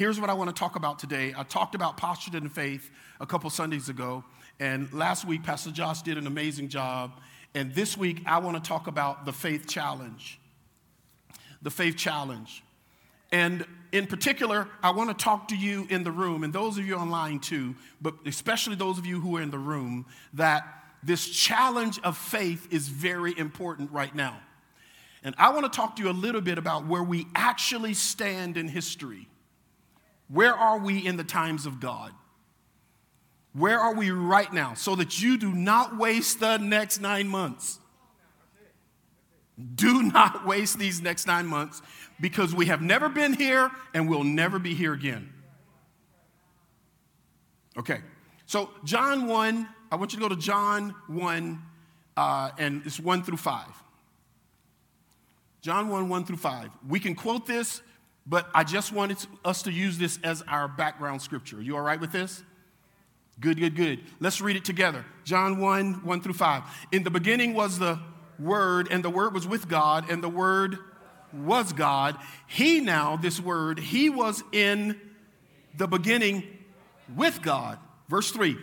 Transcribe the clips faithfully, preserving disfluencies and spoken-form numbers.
here's what I want to talk about today. I talked about posture in faith a couple Sundays ago, and last week Pastor Josh did an amazing job, and this week I want to talk about the faith challenge. The faith challenge. And in particular, I want to talk to you in the room, and those of you online too, but especially those of you who are in the room, that this challenge of faith is very important right now. And I want to talk to you a little bit about where we actually stand in history. Where are we in the times of God? Where are we right now? So that you do not waste the next nine months. Do not waste these next nine months because we have never been here and we'll never be here again. Okay, so John one, I want you to go to John one, uh, and it's one through five. John one, one through five. We can quote this, but I just wanted us to use this as our background scripture. Are you all right with this? Good, good, good. Let's read it together. John one, one through five. In the beginning was the Word, and the Word was with God, and the Word was God. He now, this Word, he was in the beginning with God. Verse three.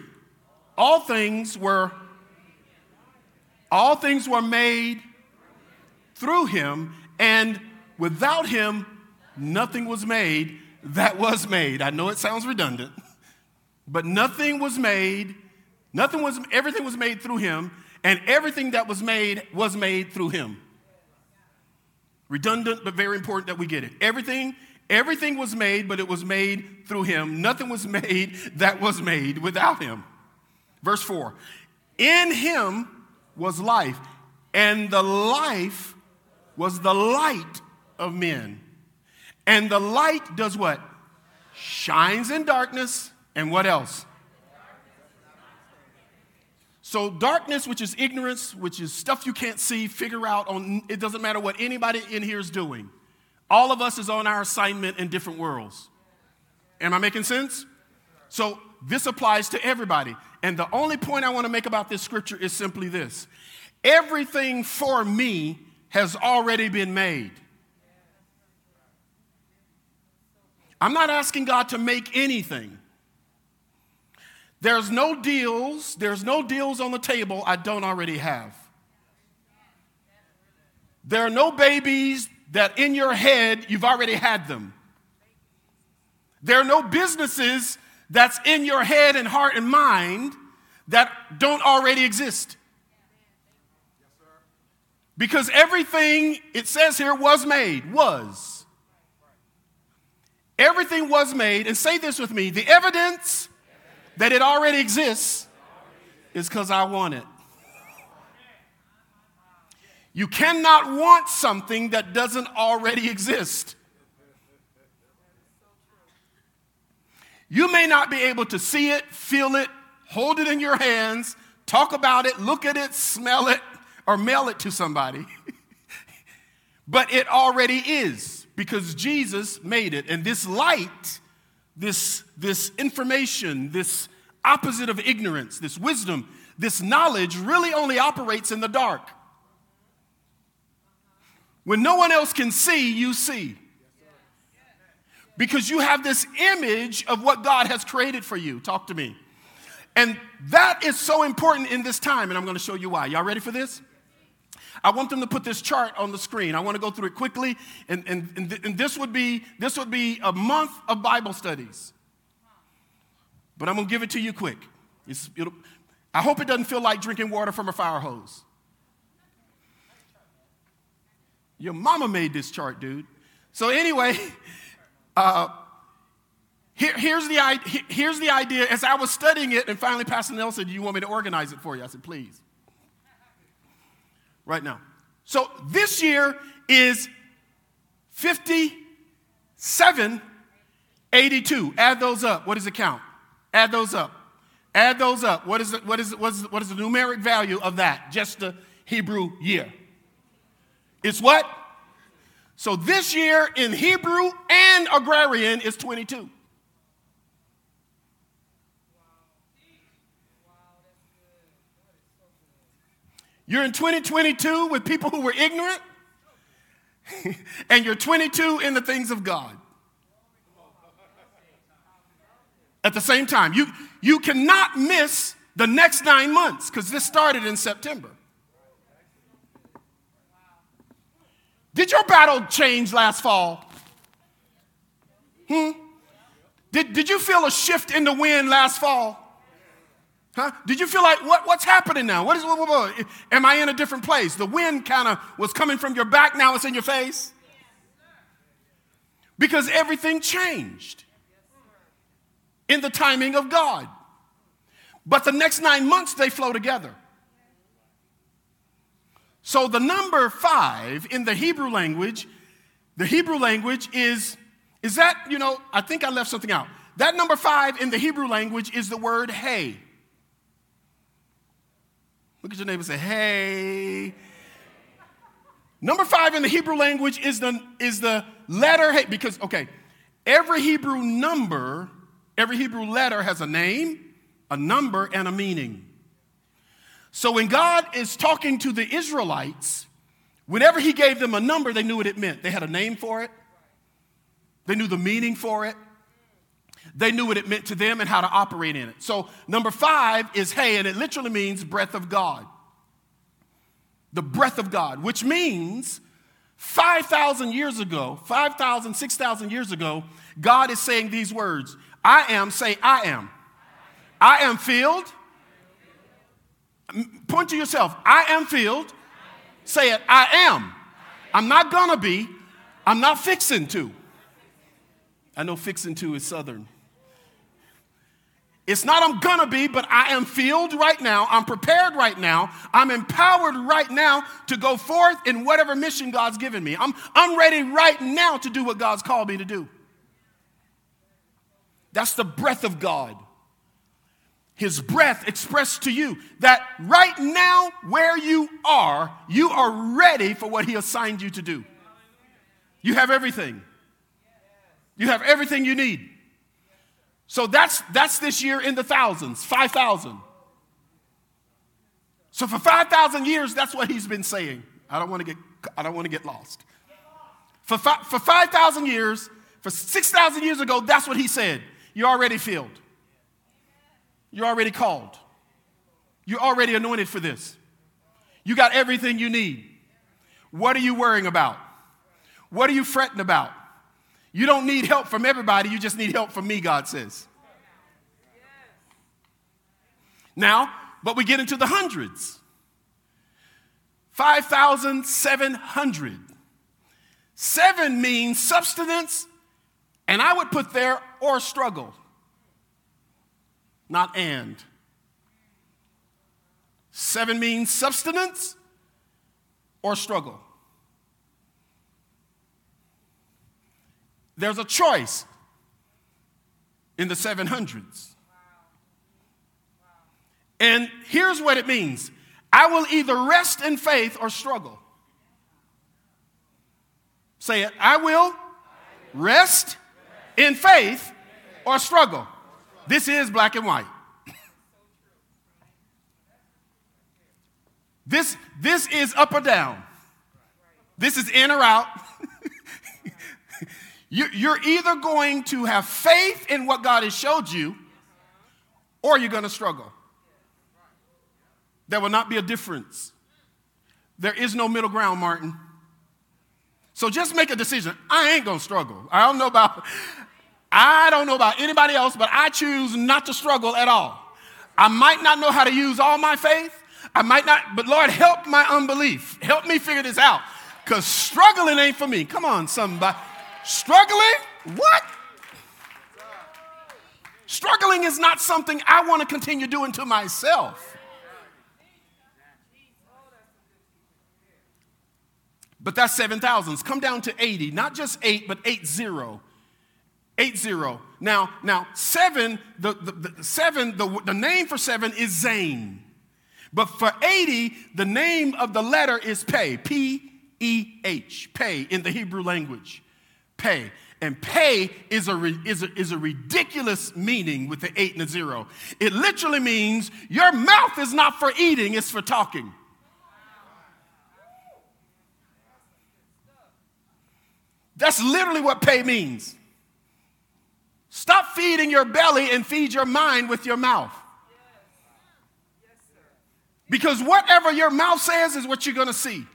All things were, all things were made through him, and without him, nothing was made that was made. I know it sounds redundant, but nothing was made, nothing was, everything was made through him, and everything that was made was made through him. Redundant, but very important that we get it. Everything, everything was made, but it was made through him. Nothing was made that was made without him. Verse four, in him was life, and the life was the light of men. And the light does what? Shines in darkness, and what else? So darkness, which is ignorance, which is stuff you can't see, figure out on, it doesn't matter what anybody in here is doing. All of us is on our assignment in different worlds. Am I making sense? So this applies to everybody. And the only point I want to make about this scripture is simply this. Everything for me has already been made. I'm not asking God to make anything. There's no deals. There's no deals on the table I don't already have. There are no babies that in your head you've already had them. There are no businesses that's in your head and heart and mind that don't already exist. Because everything, it says here, was made, was. Everything was made, and say this with me, the evidence that it already exists is because I want it. You cannot want something that doesn't already exist. You may not be able to see it, feel it, hold it in your hands, talk about it, look at it, smell it, or mail it to somebody. But it already is because Jesus made it. And this light, this, this information, this opposite of ignorance, this wisdom, this knowledge really only operates in the dark. When no one else can see, you see. Because you have this image of what God has created for you. Talk to me. And that is so important in this time, and I'm going to show you why. Y'all ready for this? I want them to put this chart on the screen. I want to go through it quickly, and, and, and, th- and this would be, this would be a month of Bible studies. But I'm going to give it to you quick. It's, it'll, I hope it doesn't feel like drinking water from a fire hose. Your mama made this chart, dude. So anyway... Uh, here, here's, the, here's the idea. As I was studying it, and finally Pastor Nelson said, do you want me to organize it for you? I said, please. Right now. So this year is fifty-seven, eighty-two. Add those up. What does it count? Add those up. Add those up. What is the, what is the, what is the, what is the numeric value of that? Just the Hebrew year. It's what? So this year in Hebrew and agrarian is twenty-two. You're in twenty twenty-two with people who were ignorant, and you're twenty-two in the things of God. at the same time. You, you cannot miss the next nine months because this started in September. Did your battle change last fall? Hmm? Did, did you feel a shift in the wind last fall? Huh? Did you feel like, what, what's happening now? What is? What, what, what, am I in a different place? The wind kind of was coming from your back. Now it's in your face. Because everything changed in the timing of God. But the next nine months, they flow together. So the number five in the Hebrew language, the Hebrew language is, is that, you know, I think I left something out. That number five in the Hebrew language is the word hey. Look at your neighbor and say, hey. Number five in the Hebrew language is the, is the letter hey. Because, okay, every Hebrew number, every Hebrew letter has a name, a number, and a meaning. So when God is talking to the Israelites, whenever he gave them a number, they knew what it meant. They had a name for it. They knew the meaning for it. They knew what it meant to them and how to operate in it. So number five is hey, and it literally means breath of God. The breath of God, which means five thousand years ago, five thousand, six thousand years ago, God is saying these words. I am, say I am. I am filled. Point to yourself. I am filled. Say it. I am. I'm not going to be. I'm not fixing to. I know fixing to is southern. It's not I'm going to be, but I am filled right now. I'm prepared right now. I'm empowered right now to go forth in whatever mission God's given me. I'm, I'm ready right now to do what God's called me to do. That's the breath of God. His breath expressed to you that right now where you are, you are ready for what he assigned you to do. You have everything. You have everything you need. So that's, that's this year in the thousands, five thousand. So for five thousand years, that's what he's been saying. I don't want to get, I don't want to get lost. For, fi- for five thousand years, for six thousand years ago, that's what he said. You're already filled. You're already called. You're already anointed for this. You got everything you need. What are you worrying about? What are you fretting about? You don't need help from everybody. You just need help from me, God says. Now, but we get into the hundreds. five thousand seven hundred. Seven means substance, and I would put there or struggle. Not and. Seven means substance or struggle. There's a choice in the seven hundreds. Wow. Wow. And here's what it means. I will either rest in faith or struggle. Say it. I will rest in faith or struggle. This is black and white. This, this is up or down. This is in or out. you, you're either going to have faith in what God has showed you, or you're going to struggle. There will not be a difference. There is no middle ground, Martin. So just make a decision. I ain't going to struggle. I don't know about... I don't know about anybody else, but I choose not to struggle at all. I might not know how to use all my faith. I might not, but Lord, help my unbelief. Help me figure this out, because struggling ain't for me. Come on, somebody. Struggling? What? Struggling is not something I want to continue doing to myself. But that's seven thousands. Come down to eighty, not just eight, but eight zero. Eight zero. Now, now seven. The, the, the seven. The, the name for seven is Zane, but for eighty, the name of the letter is Peh. P E H. Peh in the Hebrew language. Peh. And Peh is a is a, is a ridiculous meaning with the eight and the zero. It literally means your mouth is not for eating; it's for talking. That's literally what Peh means. Stop feeding. feed in your belly and feed your mind with your mouth. Because whatever your mouth says is what you're going to see.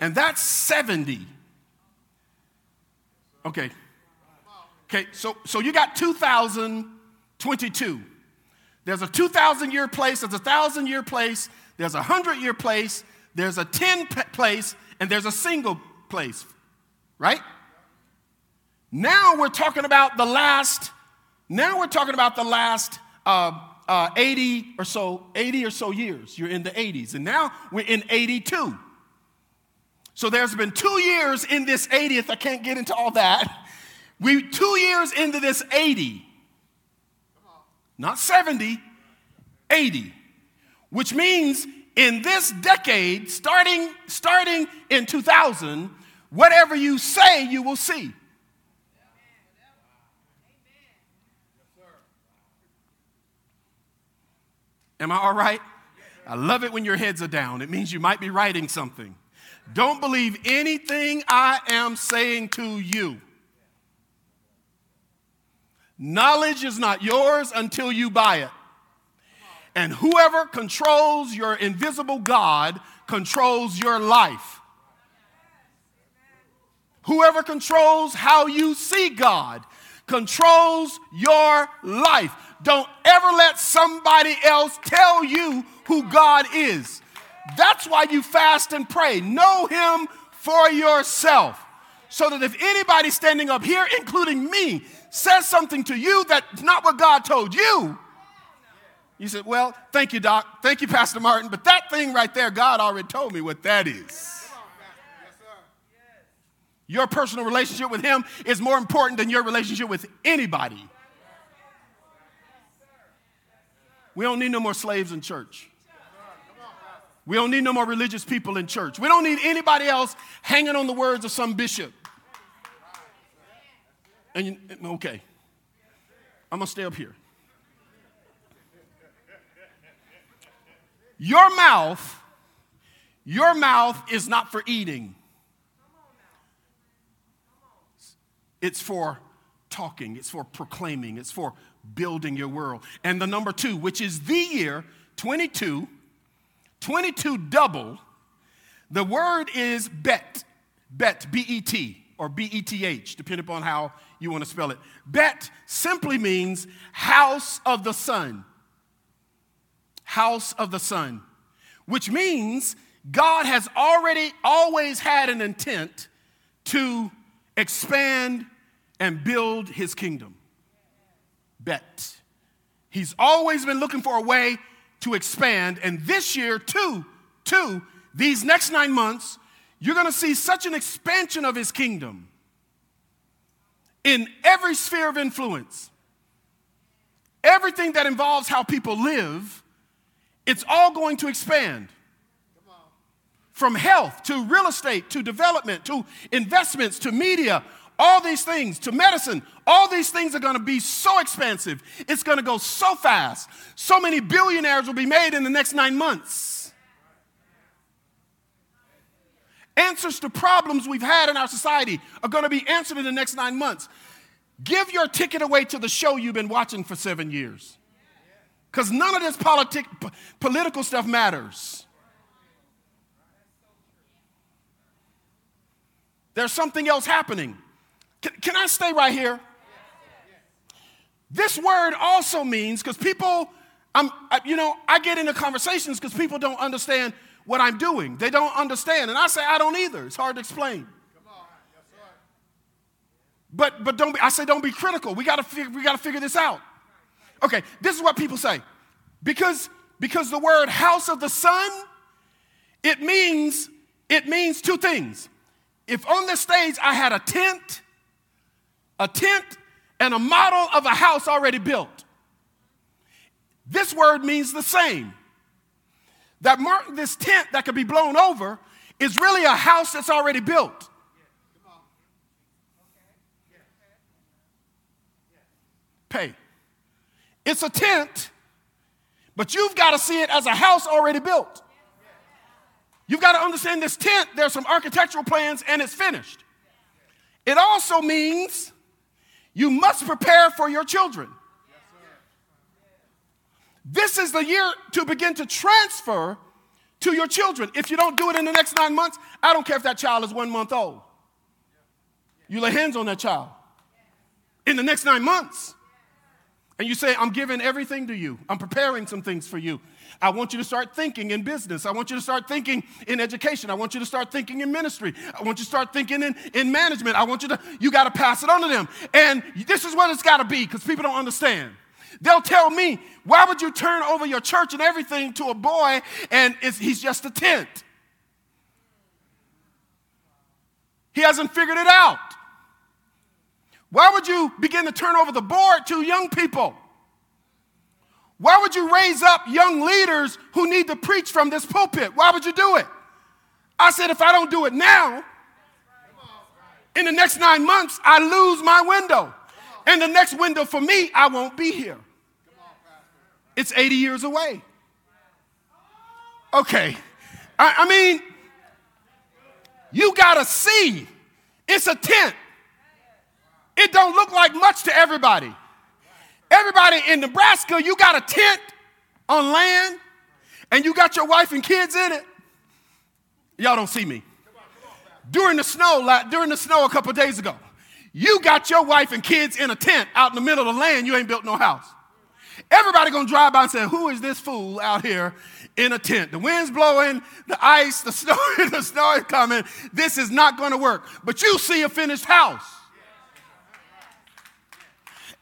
And that's seventy. Okay. Okay, so, so you got two thousand twenty-two. There's a two thousand year place, there's a one thousand year place, there's a one hundred year place, there's a ten place, and there's a single place, right? Now we're talking about the last, now we're talking about the last uh, uh, eighty or so, eighty or so years. You're in the eighties, and now we're in eighty-two. So there's been two years in this eightieth. I can't get into all that. We two years into this eighty, not seventy, eighty, which means in this decade, starting, starting in two thousand, whatever you say, you will see. Am I all right? I love it when your heads are down. It means you might be writing something. Don't believe anything I am saying to you. Knowledge is not yours until you buy it. And whoever controls your invisible God controls your life. Whoever controls how you see God controls your life. Don't ever let somebody else tell you who God is. That's why you fast and pray. Know him for yourself. So that if anybody standing up here, including me, says something to you that's not what God told you, you said, well, thank you, Doc. Thank you, Pastor Martin. But that thing right there, God already told me what that is. Your personal relationship with him is more important than your relationship with anybody. We don't need no more slaves in church. We don't need no more religious people in church. We don't need anybody else hanging on the words of some bishop. And you, okay, I'm going to stay up here. Your mouth, your mouth is not for eating. It's for talking. It's for proclaiming. It's for building your world. And the number two, which is the year twenty-two, twenty-two double, the word is bet, bet, B E T, or B E T H, depending upon how you want to spell it. Bet simply means house of the sun, house of the sun, which means God has already always had an intent to expand and build his kingdom. Bet. He's always been looking for a way to expand, and this year, too, too, these next nine months, you're going to see such an expansion of his kingdom in every sphere of influence. Everything that involves how people live, it's all going to expand. From health to real estate to development to investments to media, all these things, to medicine, all these things are going to be so expansive. It's going to go so fast. So many billionaires will be made in the next nine months. Answers to problems we've had in our society are going to be answered in the next nine months. Give your ticket away to the show you've been watching for seven years. Because none of this politic, p- political stuff matters. There's something else happening. Can I stay right here? This word also means, because people, I'm, I, you know, I get into conversations because people don't understand what I'm doing. They don't understand. And I say, I don't either. It's hard to explain. But but don't be, I say, don't be critical. We got to we got to figure this out. Okay, this is what people say. Because, because the word house of the sun, it means, it means two things. If on this stage I had a tent, a tent and a model of a house already built. This word means the same. That Martin, this tent that could be blown over is really a house that's already built. Pay. It's a tent, but you've got to see it as a house already built. You've got to understand this tent, there's some architectural plans and it's finished. It also means You must prepare for your children. This is the year to begin to transfer to your children. If you don't do it in the next nine months, I don't care if that child is one month old. You lay hands on that child in the next nine months. And you say, I'm giving everything to you. I'm preparing some things for you. I want you to start thinking in business. I want you to start thinking in education. I want you to start thinking in ministry. I want you to start thinking in, in management. I want you to, you got to pass it on to them. And this is what it's got to be, because people don't understand. They'll tell me, why would you turn over your church and everything to a boy and it's, he's just a tent? He hasn't figured it out. Why would you begin to turn over the board to young people? Why would you raise up young leaders who need to preach from this pulpit? Why would you do it? I said, if I don't do it now, in the next nine months, I lose my window. And the next window for me, I won't be here. It's eighty years away. Okay. I, I mean, you got to see. It's a tent. It don't look like much to everybody. Everybody in Nebraska, you got a tent on land, and you got your wife and kids in it. Y'all don't see me. During the snow, like, during the snow a couple of days ago, you got your wife and kids in a tent out in the middle of the land. You ain't built no house. Everybody going to drive by and say, who is this fool out here in a tent? The wind's blowing, the ice, the snow, the snow is coming. This is not going to work. But you see a finished house.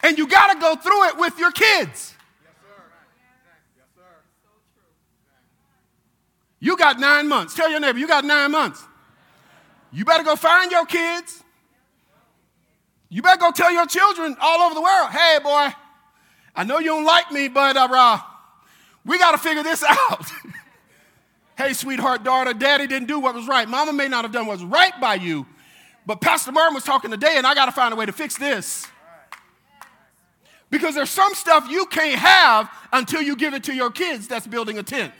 And you got to go through it with your kids. Yes, sir. Yes, sir. You got nine months. Tell your neighbor, you got nine months. You better go find your kids. You better go tell your children all over the world, hey, boy, I know you don't like me, but uh, uh, we got to figure this out. Hey, sweetheart, daughter, daddy didn't do what was right. Mama may not have done what was right by you, but Pastor Martin was talking today, and I got to find a way to fix this. Because there's some stuff you can't have until you give it to your kids that's building a tent.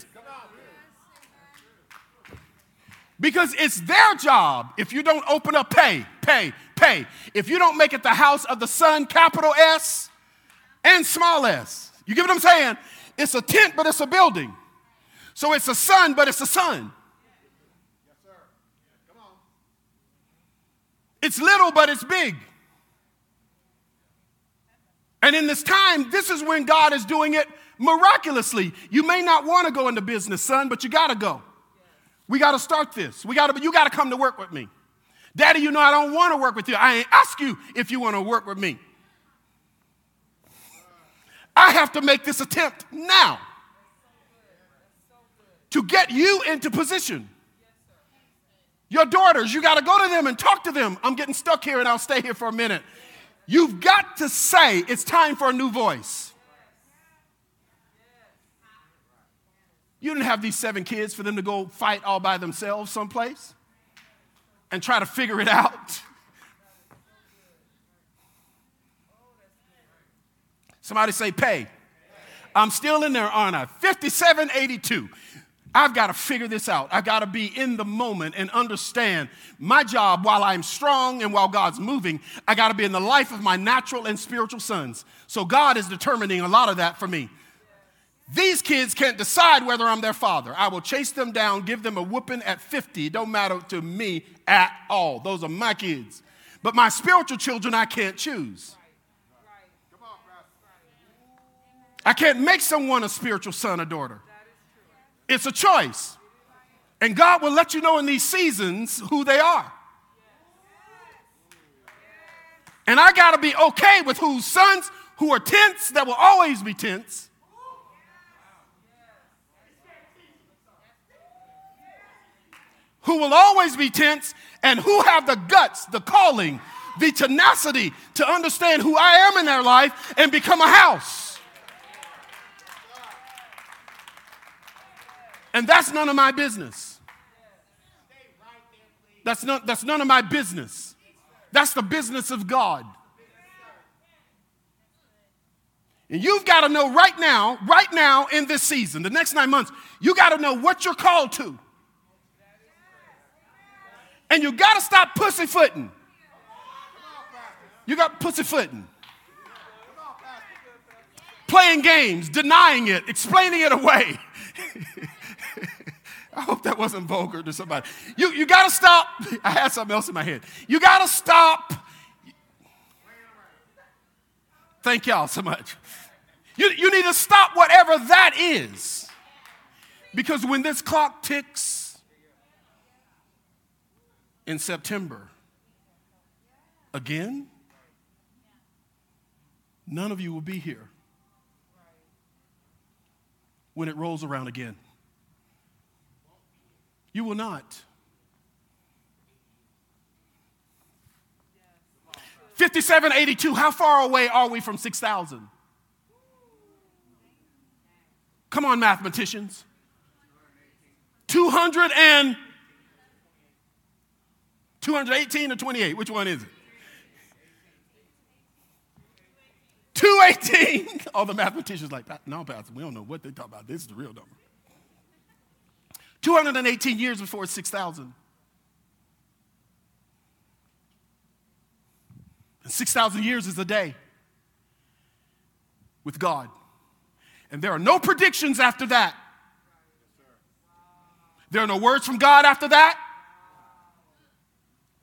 Because it's their job. If you don't open up, pay, pay, pay. If you don't make it the house of the sun, capital S and small s. You get what I'm saying? It's a tent, but it's a building. So it's a sun, but it's a sun. It's little, but it's big. And in this time, this is when God is doing it miraculously. You may not want to go into business, son, but you got to go. We got to start this. We got to. You got to come to work with me. Daddy, you know I don't want to work with you. I ain't ask you if you want to work with me. I have to make this attempt now to get you into position. Your daughters, you got to go to them and talk to them. I'm getting stuck here and I'll stay here for a minute. You've got to say it's time for a new voice. You didn't have these seven kids for them to go fight all by themselves someplace and try to figure it out. Somebody say pay. I'm still in there, aren't I? fifty-seven eighty-two. I've got to figure this out. I've got to be in the moment and understand my job while I'm strong and while God's moving. I got to be in the life of my natural and spiritual sons. So God is determining a lot of that for me. These kids can't decide whether I'm their father. I will chase them down, give them a whooping at fifty. It don't matter to me at all. Those are my kids. But my spiritual children, I can't choose. I can't make someone a spiritual son or daughter. It's a choice. And God will let you know in these seasons who they are. And I got to be okay with whose sons, who are tense, that will always be tense. Who will always be tense, and who have the guts, the calling, the tenacity to understand who I am in their life and become a house. And that's none of my business. That's, not, that's none of my business. That's the business of God. And you've got to know right now, right now in this season, the next nine months, you got to know what you're called to. And you got to stop pussyfooting. You got pussyfooting. Playing games, denying it, explaining it away. I hope that wasn't vulgar to somebody. You, you got to stop. I had something else in my head. You got to stop. Thank y'all so much. You, you need to stop whatever that is. Because when this clock ticks in September, again, none of you will be here when it rolls around again. You will not. fifty-seven eighty-two, how far away are we from six thousand? Come on, mathematicians. two hundred and two hundred eighteen or twenty-eight, which one is it? two eighteen. All the mathematicians like, no, Pastor, we don't know what they talk about. This is the real number. two hundred eighteen years before six thousand. And six thousand years is a day with God. And there are no predictions after that. There are no words from God after that.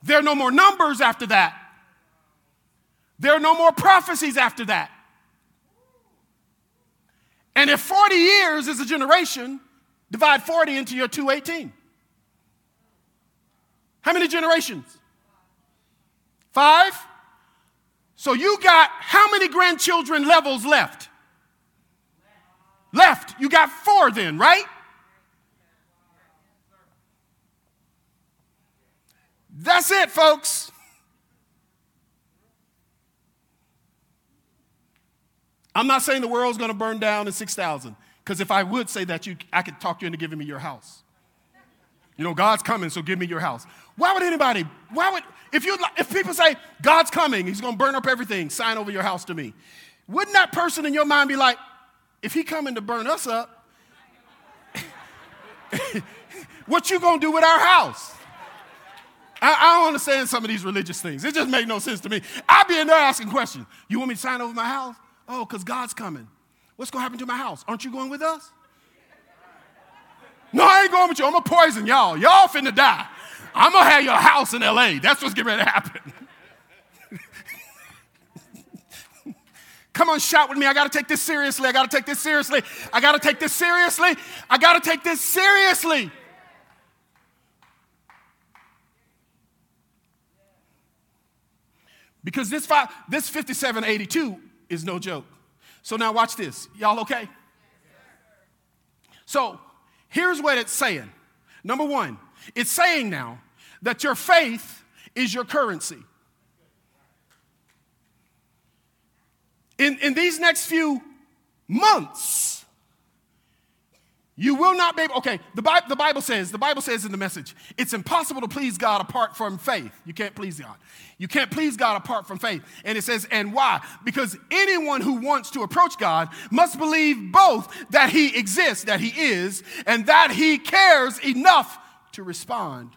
There are no more numbers after that. There are no more prophecies after that. And if forty years is a generation, divide forty into your two eighteen. How many generations? Five? So you got how many grandchildren levels left? Left. You got four then, right? That's it, folks. I'm not saying the world's going to burn down in six thousand. Because if I would say that, you, I could talk you into giving me your house. You know, God's coming, so give me your house. Why would anybody, why would, if you if people say, God's coming, he's going to burn up everything, sign over your house to me. Wouldn't that person in your mind be like, if he's coming to burn us up, what you going to do with our house? I, I don't understand some of these religious things. It just makes no sense to me. I'd be in there asking questions. You want me to sign over my house? Oh, because God's coming. What's going to happen to my house? Aren't you going with us? No, I ain't going with you. I'm going to poison y'all. Y'all finna die. I'm going to have your house in L A. That's what's getting ready to happen. Come on, shout with me. I got to take this seriously. I got to take this seriously. I got to take this seriously. I got to take this seriously. Because this, five, this fifty-seven eighty-two is no joke. So now watch this. Y'all okay? So here's what it's saying. Number one, it's saying now that your faith is your currency. In, in these next few months, you will not be able, okay, the, Bi- the Bible says, the Bible says in the Message, it's impossible to please God apart from faith. You can't please God. You can't please God apart from faith. And it says, and why? Because anyone who wants to approach God must believe both that he exists, that he is, and that he cares enough to respond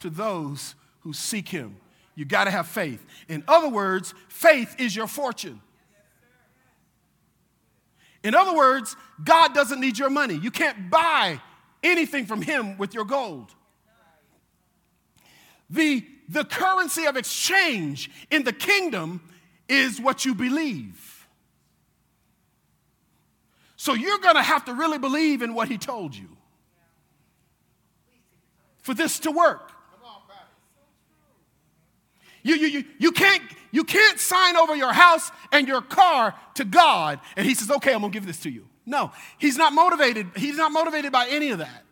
to those who seek him. You got to have faith. In other words, faith is your fortune. In other words, God doesn't need your money. You can't buy anything from him with your gold. The, the currency of exchange in the kingdom is what you believe. So you're going to have to really believe in what he told you for this to work. You, you, you, you, can't, you can't sign over your house and your car to God and he says, okay, I'm going to give this to you. No, he's not motivated. He's not motivated by any of that.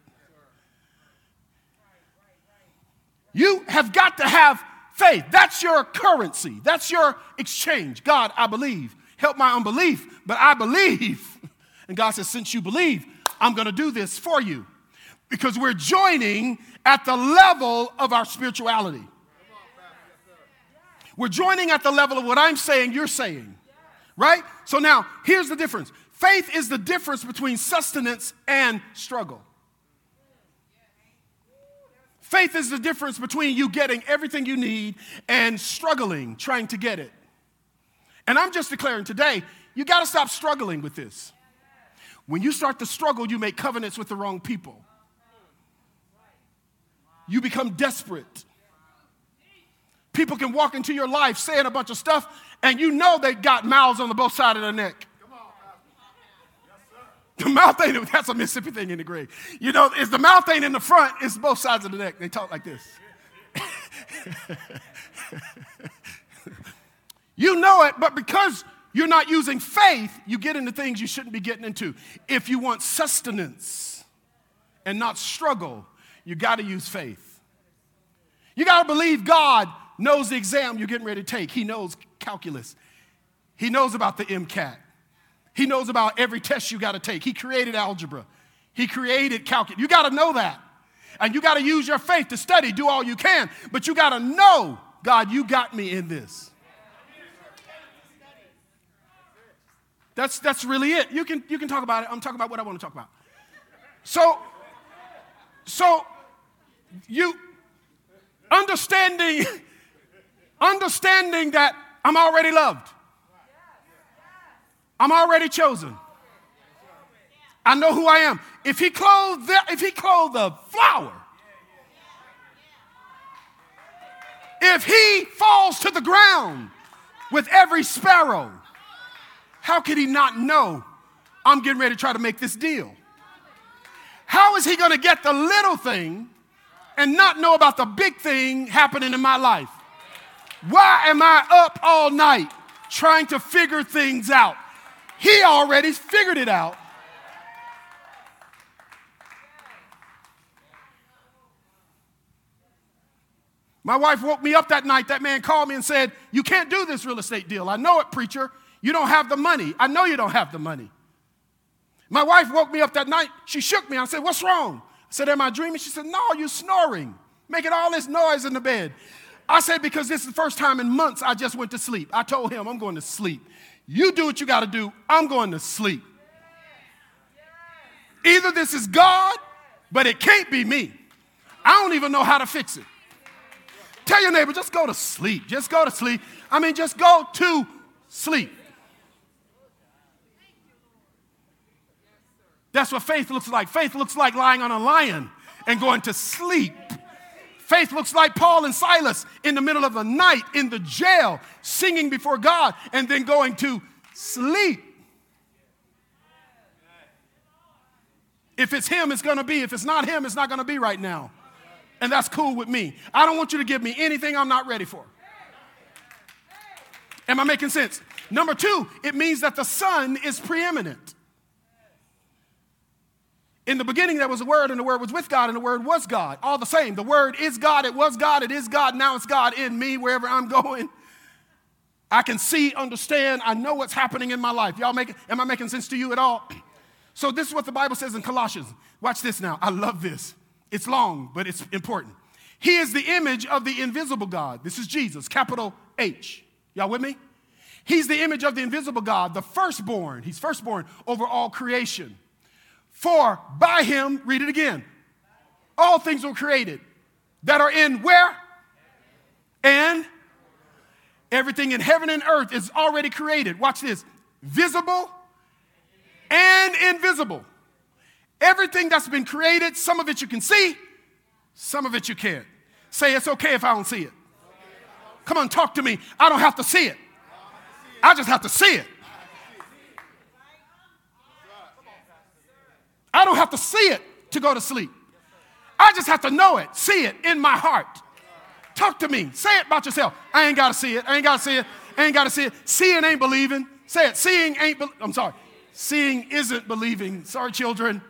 You have got to have faith. That's your currency. That's your exchange. God, I believe. Help my unbelief, but I believe. And God says, since you believe, I'm going to do this for you because we're joining at the level of our spirituality. We're joining at the level of what I'm saying, you're saying, right? So now, here's the difference. Faith is the difference between sustenance and struggle. Faith is the difference between you getting everything you need and struggling, trying to get it. And I'm just declaring today, you got to stop struggling with this. When you start to struggle, you make covenants with the wrong people. You become desperate. People can walk into your life saying a bunch of stuff, and you know they got mouths on the both sides of their neck. The mouth ain't, that's a Mississippi thing in the grave. You know, if the mouth ain't in the front, it's both sides of the neck. They talk like this. You know it, but because you're not using faith, you get into things you shouldn't be getting into. If you want sustenance and not struggle, you got to use faith. You got to believe God knows the exam you're getting ready to take. He knows calculus. He knows about the MCAT. He knows about every test you got to take. He created algebra. He created calculus. You got to know that. And you got to use your faith to study, do all you can. But you got to know, God, you got me in this. That's, that's really it. You can, you can talk about it. I'm talking about what I want to talk about. So, so you understanding, understanding that I'm already loved. I'm already chosen. I know who I am. If he clothed the, if he clothed the flower, if he falls to the ground with every sparrow, how could he not know I'm getting ready to try to make this deal? How is he going to get the little thing and not know about the big thing happening in my life? Why am I up all night trying to figure things out? He already figured it out. My wife woke me up that night. That man called me and said, "You can't do this real estate deal. I know it, preacher. You don't have the money. I know you don't have the money." My wife woke me up that night. She shook me. I said, "What's wrong?" I said, "Am I dreaming?" She said, "No, you're snoring, making all this noise in the bed." I said, "Because this is the first time in months I just went to sleep." I told him, "I'm going to sleep. You do what you got to do. I'm going to sleep. Either this is God, but it can't be me. I don't even know how to fix it." Tell your neighbor, just go to sleep. Just go to sleep. I mean, just go to sleep. That's what faith looks like. Faith looks like lying on a lion and going to sleep. Faith looks like Paul and Silas in the middle of the night in the jail singing before God and then going to sleep. If it's him, it's going to be. If it's not him, it's not going to be right now. And that's cool with me. I don't want you to give me anything I'm not ready for. Am I making sense? Number two, it means that the Son is preeminent. In the beginning, there was a Word, and the Word was with God, and the Word was God. All the same, the Word is God, it was God, it is God, now it's God in me, wherever I'm going. I can see, understand, I know what's happening in my life. Y'all make, am I making sense to you at all? So this is what the Bible says in Colossians. Watch this now. I love this. It's long, but it's important. He is the image of the invisible God. This is Jesus, capital H. Y'all with me? He's the image of the invisible God, the firstborn. He's firstborn over all creation. For by him, read it again, all things were created that are in where? And everything in heaven and earth is already created. Watch this. Visible and invisible. Everything that's been created, some of it you can see, some of it you can't. Say, it's okay if I don't see it. Come on, talk to me. I don't have to see it. I just have to see it. I don't have to see it to go to sleep. I just have to know it, see it in my heart. Talk to me. Say it about yourself. I ain't got to see it. I ain't got to see it. I ain't got to see it. Seeing ain't believing. Say it. Seeing ain't, be- I'm sorry. Seeing isn't believing. Sorry, children.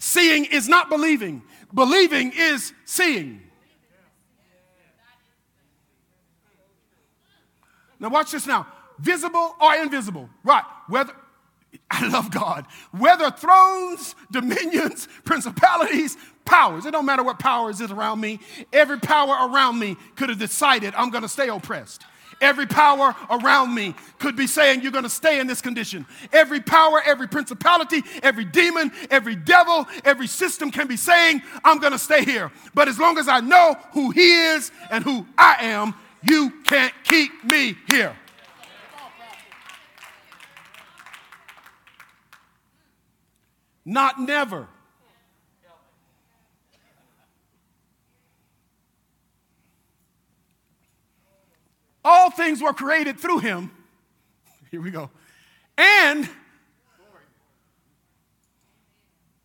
Seeing is not believing. Believing is seeing. Now watch this now. Visible or invisible. Right. Whether... I love God. Whether thrones, dominions, principalities, powers, it don't matter what powers is around me. Every power around me could have decided I'm going to stay oppressed. Every power around me could be saying you're going to stay in this condition. Every power, every principality, every demon, every devil, every system can be saying I'm going to stay here. But as long as I know who he is and who I am, you can't keep me here. not never. All things were created through him. Here we go. And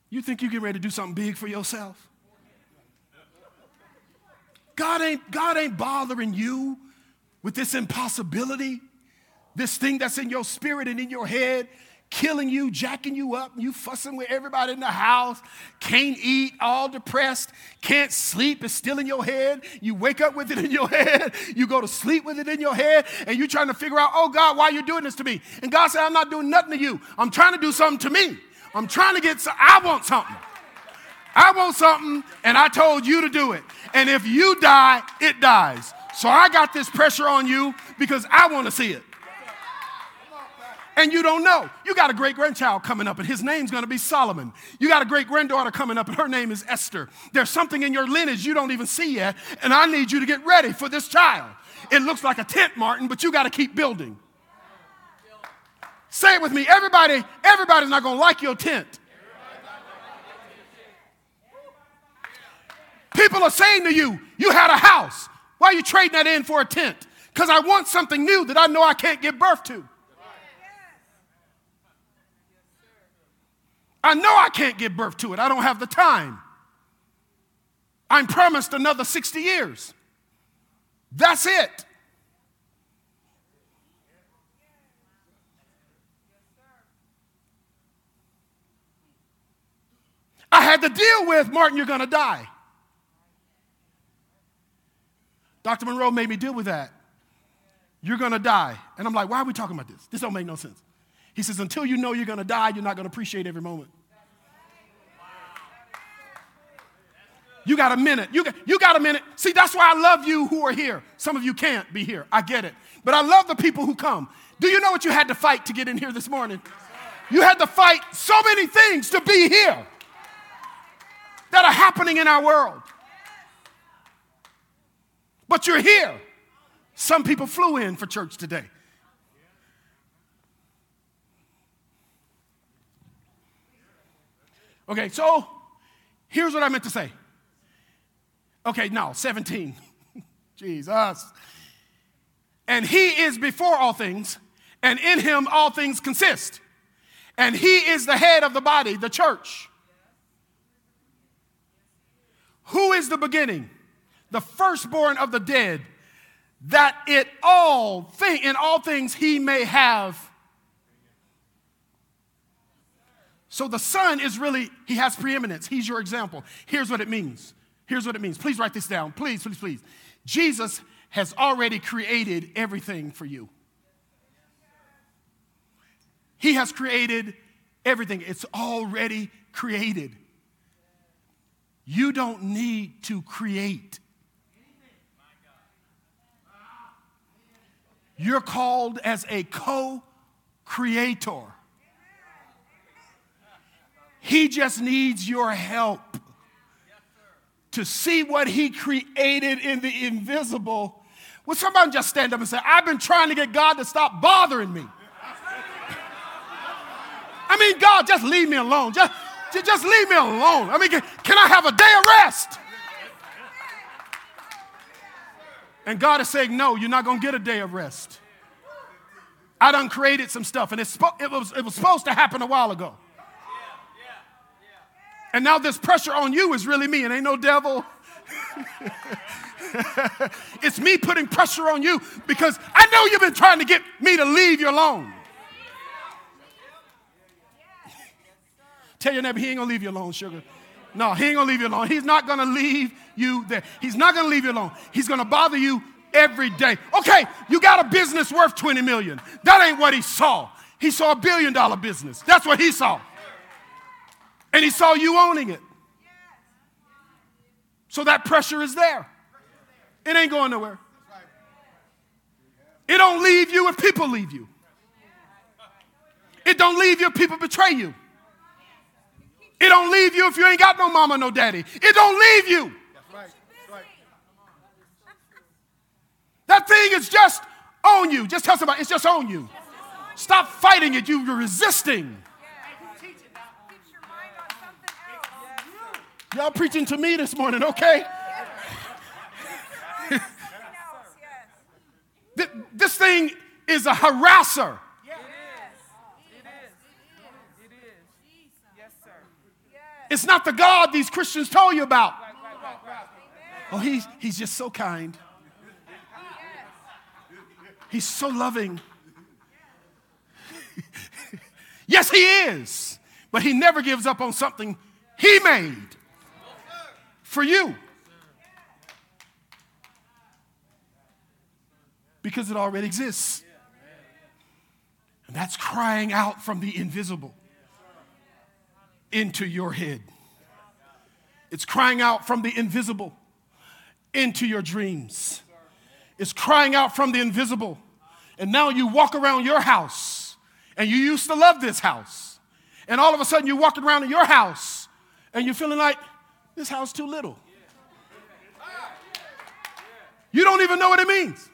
you think you're getting ready to do something big for yourself? God ain't, God ain't bothering you with this impossibility, this thing that's in your spirit and in your head, killing you, jacking you up, you fussing with everybody in the house, can't eat, all depressed, can't sleep, it's still in your head, you wake up with it in your head, you go to sleep with it in your head, and you're trying to figure out, oh God, why are you doing this to me? And God said, I'm not doing nothing to you. I'm trying to do something to me. I'm trying to get, so- I want something. I want something, and I told you to do it. And if you die, it dies. So I got this pressure on you because I want to see it. And you don't know. You got a great-grandchild coming up, and his name's going to be Solomon. You got a great-granddaughter coming up, and her name is Esther. There's something in your lineage you don't even see yet, and I need you to get ready for this child. It looks like a tent, Martin, but you got to keep building. Say it with me. Everybody, everybody's not going to like your tent. People are saying to you, you had a house. Why are you trading that in for a tent? Because I want something new that I know I can't give birth to. I know I can't give birth to it. I don't have the time. I'm promised another sixty years. That's it. I had to deal with, Martin, you're going to die. Doctor Monroe made me deal with that. You're going to die. And I'm like, why are we talking about this? This don't make no sense. He says, until you know you're going to die, you're not going to appreciate every moment. You got a minute. You got, you got a minute. See, that's why I love you who are here. Some of you can't be here. I get it. But I love the people who come. Do you know what you had to fight to get in here this morning? You had to fight so many things to be here that are happening in our world. But you're here. Some people flew in for church today. Okay, so here's what I meant to say. Okay, now, seventeen. Jesus. And he is before all things, and in him all things consist. And he is the head of the body, the church. Who is the beginning? The firstborn of the dead, that it all thing in all things he may have. So the Son is really, he has preeminence. He's your example. Here's what it means. Here's what it means. Please write this down. Please, please, please. Jesus has already created everything for you. He has created everything. It's already created. You don't need to create. You're called as a co-creator. He just needs your help to see what he created in the invisible. Will somebody just stand up and say, I've been trying to get God to stop bothering me. I mean, God, just leave me alone. Just, just leave me alone. I mean, can, can I have a day of rest? And God is saying, no, you're not going to get a day of rest. I done created some stuff, and it, spo- it, was, it was supposed to happen a while ago. Yeah, yeah, yeah. And now this pressure on you is really me. It ain't no devil. It's me putting pressure on you because I know you've been trying to get me to leave you alone. Tell your neighbor, he ain't going to leave you alone, sugar. No, he ain't going to leave you alone. He's not going to leave you there. He's not going to leave you alone. He's going to bother you every day. Okay, you got a business worth twenty million dollars. That ain't what he saw. He saw a billion dollar business. That's what he saw. And he saw you owning it. So that pressure is there. It ain't going nowhere. It don't leave you if people leave you. It don't leave you if people betray you. It don't leave you if you ain't got no mama, no daddy. It don't leave you. That's right. That's right. That thing is just on you. Just tell somebody, it's just on you. Stop fighting it. You're resisting. Y'all preaching to me this morning, okay? This thing is a harasser. Yes. It is. It is. It is. Yes, sir. It's not the God these Christians told you about. Right, right, right, right. Oh, he's, he's just so kind. He's so loving. Yes, he is. But he never gives up on something he made for you. Because it already exists. And that's crying out from the invisible into your head. It's crying out from the invisible into your dreams. It's crying out from the invisible. And now you walk around your house, and you used to love this house. And all of a sudden, you're walking around in your house, and you're feeling like, this house too little. You don't even know what it means.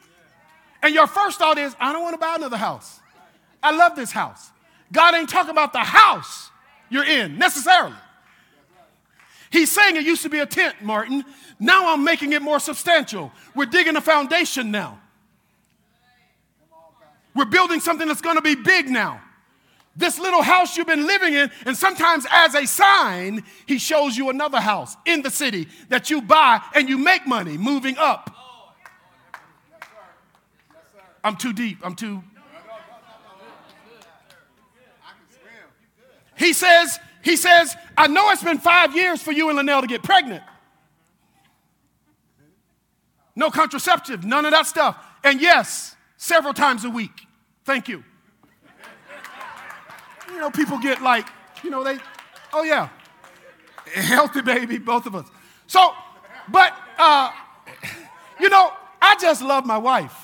And your first thought is, I don't want to buy another house. I love this house. God ain't talking about the house you're in necessarily. He's saying it used to be a tent, Martin. Now I'm making it more substantial. We're digging a foundation now. We're building something that's going to be big now. This little house you've been living in, and sometimes as a sign, he shows you another house in the city that you buy and you make money moving up. I'm too deep. I'm too. He says, he says, I know it's been five years for you and Linnell to get pregnant. No contraceptive, none of that stuff. And yes, several times a week. Thank you. You know, people get like, you know, they, oh yeah, healthy baby, both of us. So, but, uh, you know, I just love my wife.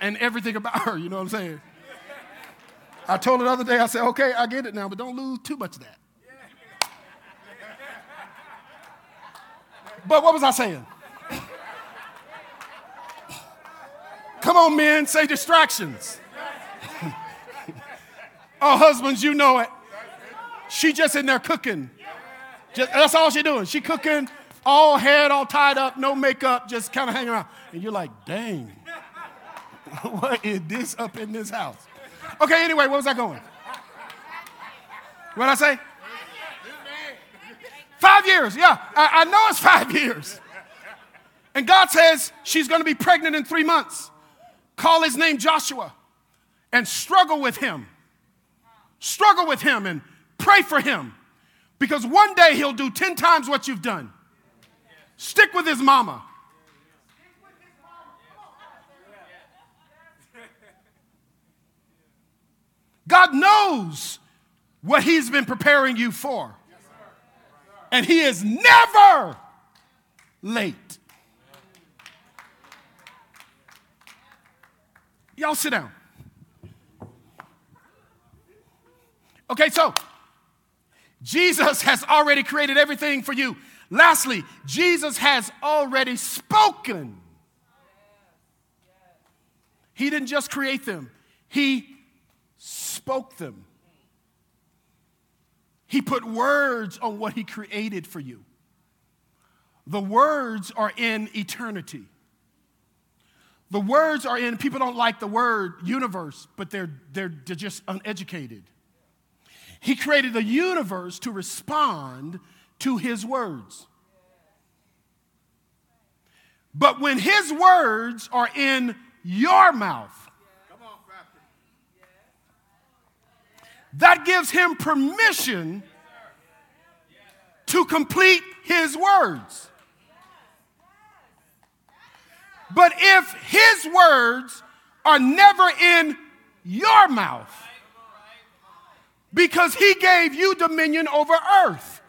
And everything about her, you know what I'm saying? I told her the other day, I said, okay, I get it now, but don't lose too much of that. But what was I saying? Come on, men, say distractions. Oh, husbands, you know it. She just in there cooking. Just, that's all she doing. She cooking, all head, all tied up, no makeup, just kind of hanging around. And you're like, dang. What is this up in this house? Okay, anyway, where was I going? What did I say? Five years, yeah. I, I know it's five years. And God says she's going to be pregnant in three months. Call his name Joshua and struggle with him. Struggle with him and pray for him. Because one day he'll do ten times what you've done. Stick with his mama. God knows what he's been preparing you for. And he is never late. Y'all sit down. Okay, so Jesus has already created everything for you. Lastly, Jesus has already spoken. He didn't just create them. He spoke them. He put words on what he created for you. The words are in eternity. The words are in, people don't like the word universe, but they're, they're, they're just uneducated. He created the universe to respond to his words. But when his words are in your mouth, that gives him permission to complete his words. But if his words are never in your mouth, because he gave you dominion over earth,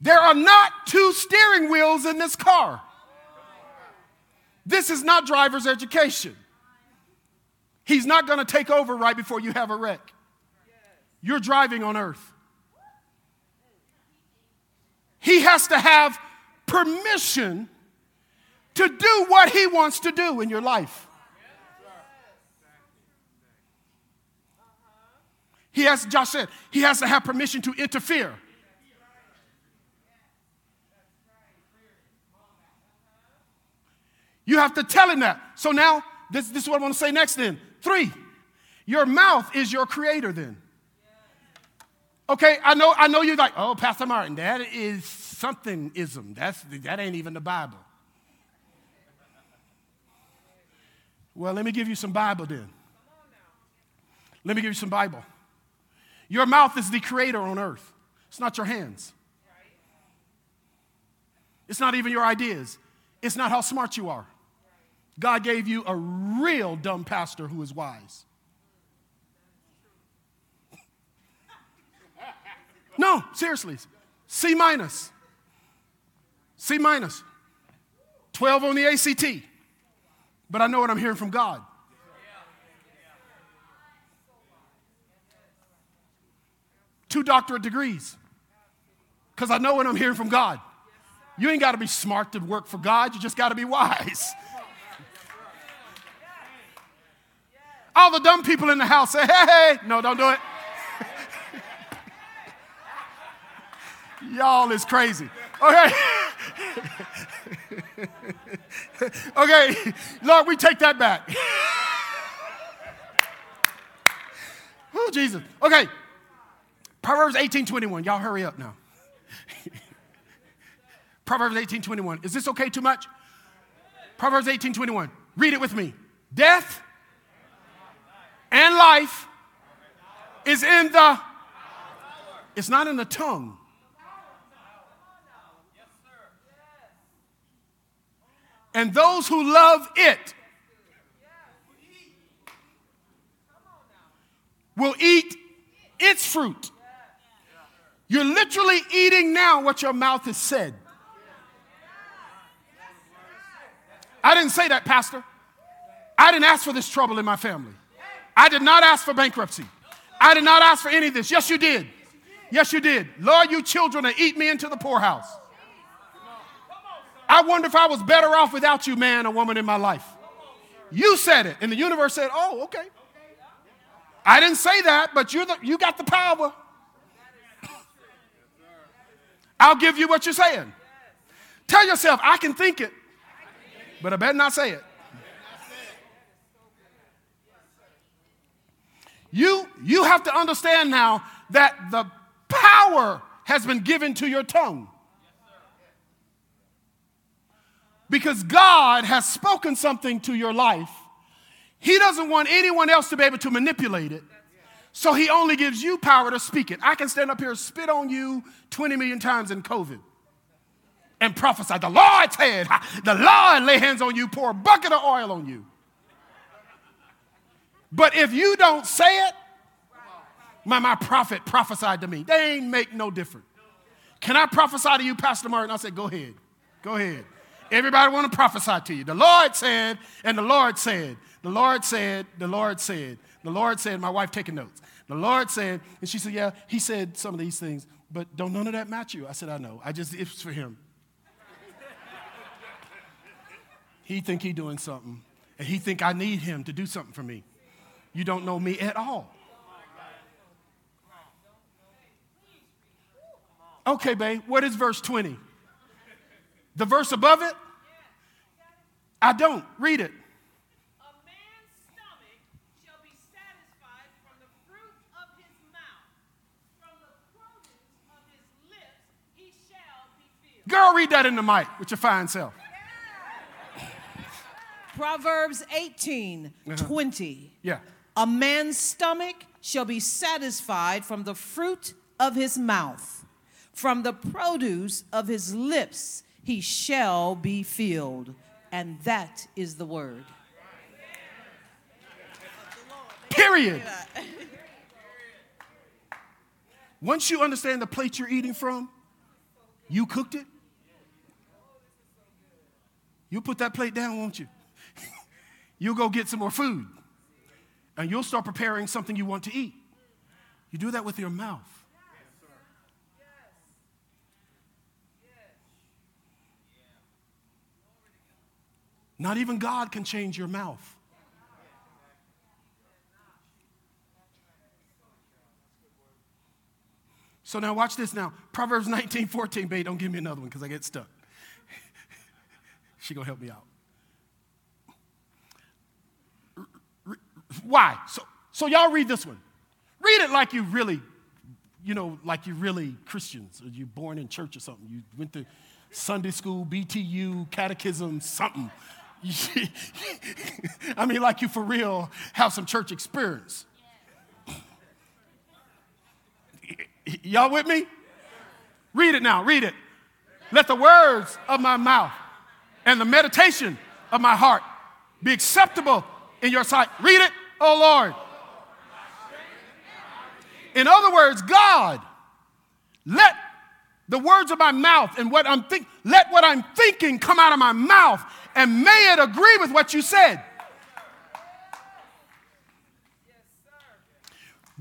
there are not two steering wheels in this car. This is not driver's education. He's not going to take over right before you have a wreck. You're driving on earth. He has to have permission to do what he wants to do in your life. He has, Josh said, he has to have permission to interfere. You have to tell him that. So now, this, this is what I want to say next then. Three, your mouth is your creator then. Okay, I know, I know you're like, oh, Pastor Martin, that is something-ism. That's, that ain't even the Bible. Well, let me give you some Bible then. Let me give you some Bible. Your mouth is the creator on earth. It's not your hands. It's not even your ideas. It's not how smart you are. God gave you a real dumb pastor who is wise. No, seriously. C minus. C minus. twelve on the A C T. But I know what I'm hearing from God. Two doctorate degrees. Because I know what I'm hearing from God. You ain't got to be smart to work for God. You just got to be wise. All the dumb people in the house say, hey, hey. No, don't do it. Y'all is crazy. Okay. Okay. Lord, we take that back. Oh, Jesus. Okay. Proverbs eighteen twenty-one. Y'all hurry up now. Proverbs eighteen twenty-one. Is this okay too much? Proverbs eighteen twenty-one. Read it with me. Death and life is in the... It's not in the tongue. And those who love it will eat its fruit. You're literally eating now what your mouth has said. I didn't say that, Pastor. I didn't ask for this trouble in my family. I did not ask for bankruptcy. I did not ask for any of this. Yes, you did. Yes, you did. Lord, you children will eat me into the poorhouse. I wonder if I was better off without you, man or woman, in my life. You said it, and the universe said, oh, okay. I didn't say that, but you're the, you got the power. I'll give you what you're saying. Tell yourself, I can think it, but I better not say it. You, you have to understand now that the power has been given to your tongue. Because God has spoken something to your life. He doesn't want anyone else to be able to manipulate it. So he only gives you power to speak it. I can stand up here and spit on you twenty million times in COVID and prophesy. The Lord said, the Lord lay hands on you, pour a bucket of oil on you. But if you don't say it, my, my prophet prophesied to me. They ain't make no difference. Can I prophesy to you, Pastor Martin? I said, go ahead. Go ahead. Everybody want to prophesy to you. The Lord said, and the Lord said, the Lord said, the Lord said, the Lord said, my wife taking notes. The Lord said, and she said, yeah, he said some of these things, but don't none of that match you. I said, I know. I just, it's for him. He think he doing something, and he think I need him to do something for me. You don't know me at all. Okay, babe, what is verse twenty? The verse above it? I don't. Read it. A man's stomach shall be satisfied from the fruit of his mouth. From the produce of his lips he shall be filled. Girl, read that in the mic with your fine self. Yeah. Proverbs eighteen, uh-huh. twenty. Yeah. A man's stomach shall be satisfied from the fruit of his mouth. From the produce of his lips he shall be filled, and that is the word. Period. Once you understand the plate you're eating from, you cooked it. You'll put that plate down, won't you? You'll go get some more food, and you'll start preparing something you want to eat. You do that with your mouth. Not even God can change your mouth. So now watch this now. Proverbs nineteen fourteen. Babe, don't give me another one because I get stuck. She going to help me out. Why? So so y'all read this one. Read it like you really, you know, like you really Christians, or you born in church or something. You went to Sunday school, B T U, catechism, something. I mean, like you for real have some church experience. Y'all with me? Read it now. Read it. Let the words of my mouth and the meditation of my heart be acceptable in your sight. Read it, oh Lord. In other words, God, let the words of my mouth and what I'm think, let what I'm thinking come out of my mouth, and may it agree with what you said.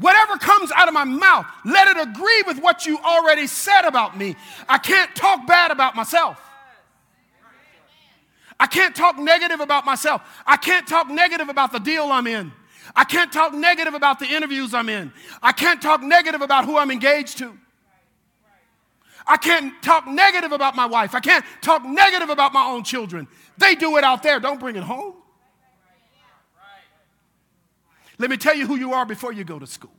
Whatever comes out of my mouth, let it agree with what you already said about me. I can't talk bad about myself. I can't talk negative about myself. I can't talk negative about the deal I'm in. I can't talk negative about the interviews I'm in. I can't talk negative about who I'm engaged to. I can't talk negative about my wife. I can't talk negative about my own children. They do it out there. Don't bring it home. Let me tell you who you are before you go to school.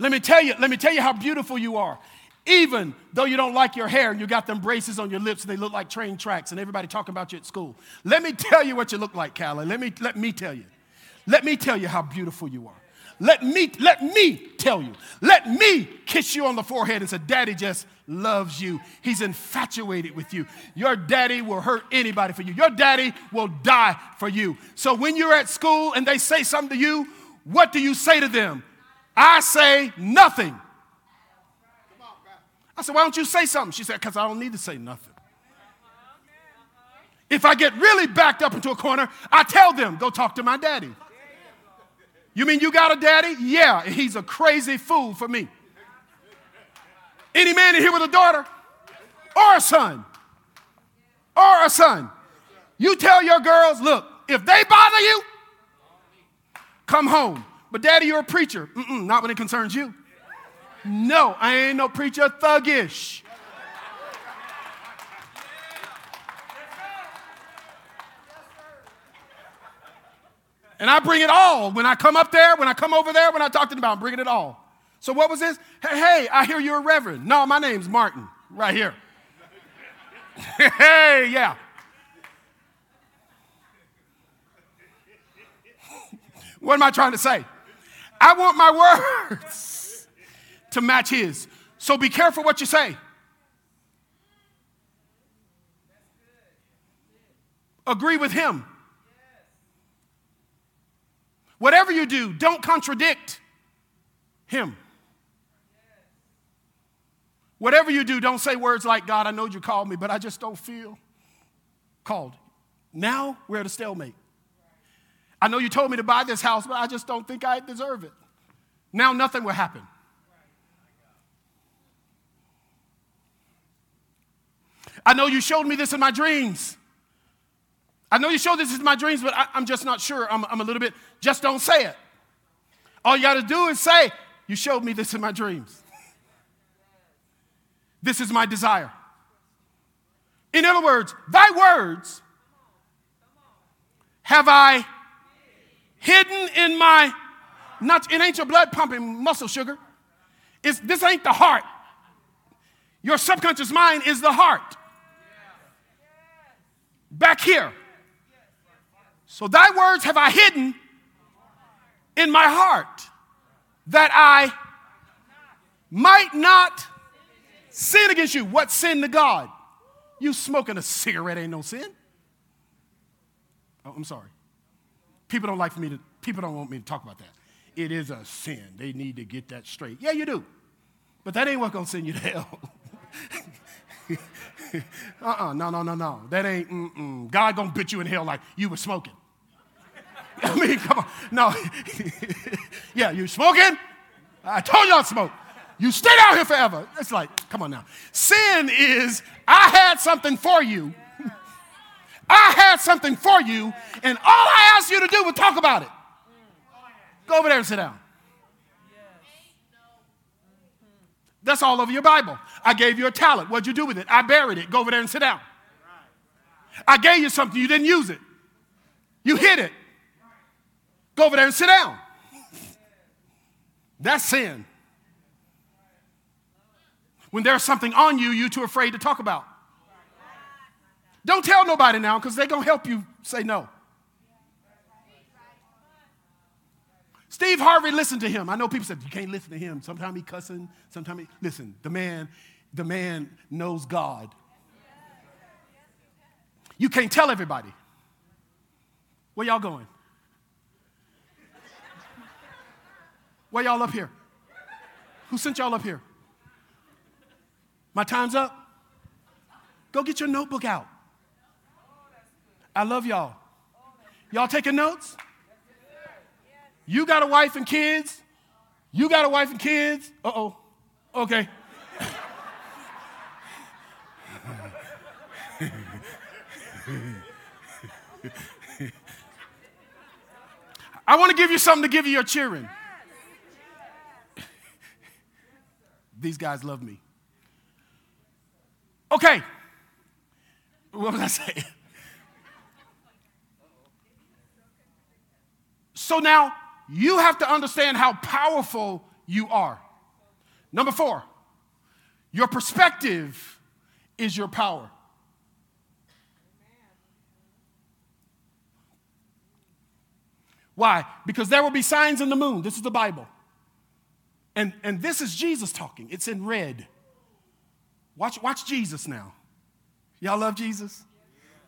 Let me tell you, let me tell you how beautiful you are. Even though you don't like your hair and you got them braces on your lips and they look like train tracks and everybody talking about you at school. Let me tell you what you look like, Callie. Let me, let me tell you. Let me tell you how beautiful you are. Let me, let me tell you. Let me kiss you on the forehead and say, Daddy just loves you. He's infatuated with you. Your daddy will hurt anybody for you. Your daddy will die for you. So when you're at school and they say something to you, what do you say to them? I say nothing. I said, why don't you say something? She said, because I don't need to say nothing. If I get really backed up into a corner, I tell them, go talk to my daddy. You mean you got a daddy? Yeah, he's a crazy fool for me. Any man in here with a daughter or a son or a son, you tell your girls, look, if they bother you, come home. But daddy, you're a preacher. Mm-mm, not when it concerns you. No, I ain't no preacher, thuggish. And I bring it all when I come up there, when I come over there, when I talk to them about, I'm bringing it all. So what was this? Hey, hey, I hear you're a reverend. No, my name's Martin, right here. Hey, yeah. What am I trying to say? I want my words to match his. So be careful what you say. Agree with him. Whatever you do, don't contradict him. Whatever you do, don't say words like, God, I know you called me, but I just don't feel called. Now we're at a stalemate. I know you told me to buy this house, but I just don't think I deserve it. Now nothing will happen. I know you showed me this in my dreams. I know you showed this in my dreams, but I, I'm just not sure. I'm, I'm a little bit, just don't say it. All you got to do is say, you showed me this in my dreams. This is my desire. In other words, thy words have I hidden in my, not, it ain't your blood pumping muscle, sugar. It's, this ain't the heart. Your subconscious mind is the heart. Back here. So thy words have I hidden in my heart that I might not sin against you. What sin to God? You smoking a cigarette ain't no sin. Oh, I'm sorry. People don't like me to, people don't want me to talk about that. It is a sin. They need to get that straight. Yeah, you do. But that ain't what's gonna send you to hell. Uh-uh, no, no, no, no. That ain't, mm-mm. God gonna bitch you in hell like you were smoking. I mean, come on. No. Yeah, you smoking? I told y'all to smoke. You stayed out here forever. It's like, come on now. Sin is, I had something for you. I had something for you, and all I asked you to do was talk about it. Go over there and sit down. That's all over your Bible. I gave you a talent. What'd you do with it? I buried it. Go over there and sit down. I gave you something. You didn't use it. You hid it. Go over there and sit down. That's sin. When there's something on you, you're too afraid to talk about. Don't tell nobody now because they're going to help you say no. Steve Harvey, listen to him. I know people said, you can't listen to him. Sometimes he cussing, sometimes he... Listen, the man, the man knows God. You can't tell everybody. Where y'all going? Why y'all up here? Who sent y'all up here? My time's up. Go get your notebook out. I love y'all. Y'all taking notes? You got a wife and kids? You got a wife and kids? Uh-oh. Okay. I want to give you something to give you your cheering. These guys love me. Okay. What was I saying? So now you have to understand how powerful you are. Number four, your perspective is your power. Why? Because there will be signs in the moon. This is the Bible. And, and this is Jesus talking. It's in red. Watch, watch Jesus now. Y'all love Jesus?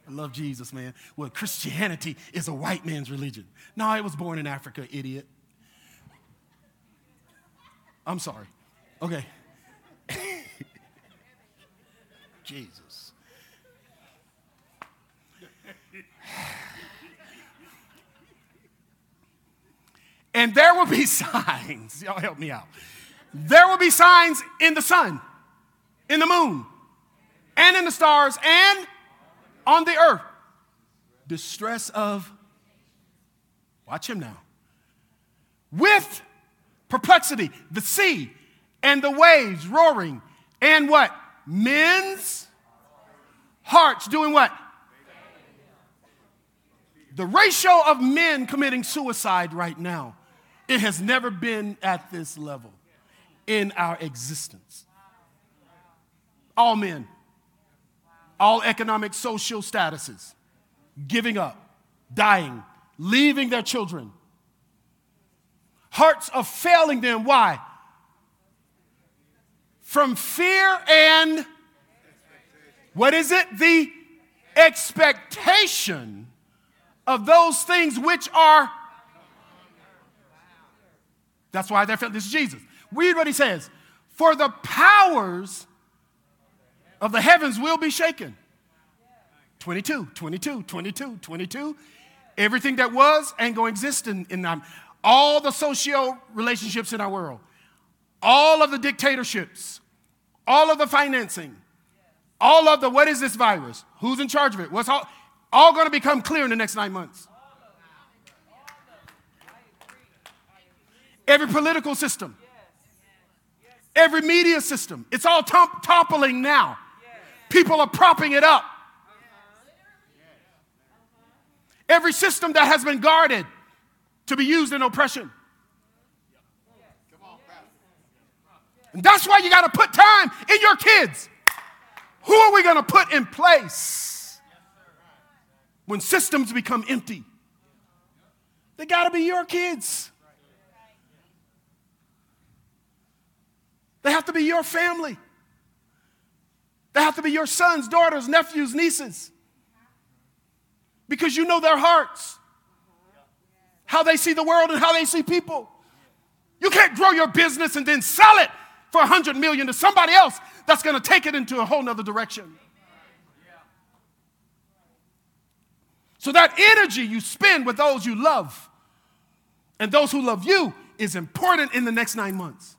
I love Jesus, man. Well, Christianity is a white man's religion. No, it was born in Africa, idiot. I'm sorry. Okay. Jesus. And there will be signs. Y'all help me out. There will be signs in the sun, in the moon, and in the stars, and on the earth. Distress of, watch him now, with perplexity, the sea, and the waves roaring, and what? Men's hearts doing what? The ratio of men committing suicide right now, it has never been at this level in our existence. All men, all economic, social statuses, giving up, dying, leaving their children. Hearts are failing them. Why? From fear and, what is it? The expectation of those things which are. That's why they're failing. This is Jesus. Read what he says. For the powers of the heavens will be shaken. twenty-two, twenty-two, twenty-two, twenty-two. Everything that was ain't going to exist in, in um, all the socio relationships in our world. All of the dictatorships. All of the financing. All of the, what is this virus? Who's in charge of it? What's all? All going to become clear in the next nine months. Every political system. Every media system. It's all top- toppling now. People are propping it up. Every system that has been guarded to be used in oppression. And that's why you got to put time in your kids. Who are we going to put in place? When systems become empty, they got to be your kids. They have to be your family. They have to be your sons, daughters, nephews, nieces. Because you know their hearts, how they see the world and how they see people. You can't grow your business and then sell it for one hundred million dollars to somebody else that's going to take it into a whole nother direction. So that energy you spend with those you love and those who love you is important in the next nine months.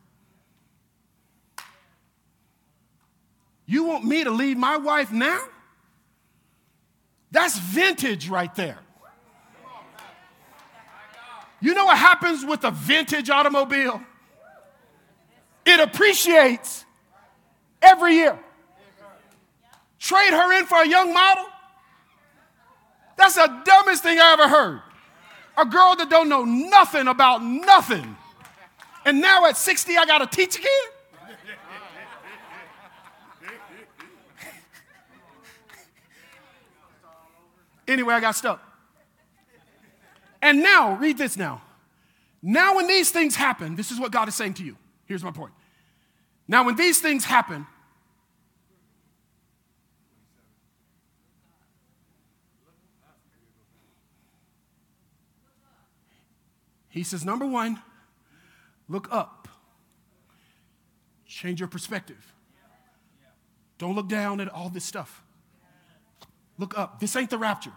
You want me to leave my wife now? That's vintage right there. You know what happens with a vintage automobile? It appreciates every year. Trade her in for a young model? That's the dumbest thing I ever heard. A girl that don't know nothing about nothing. And now at sixty, I got to teach again? Anyway, I got stuck. And now, read this now. Now when these things happen, this is what God is saying to you. Here's my point. Now when these things happen, he says, number one, look up. Change your perspective. Don't look down at all this stuff. Look up. This ain't the rapture.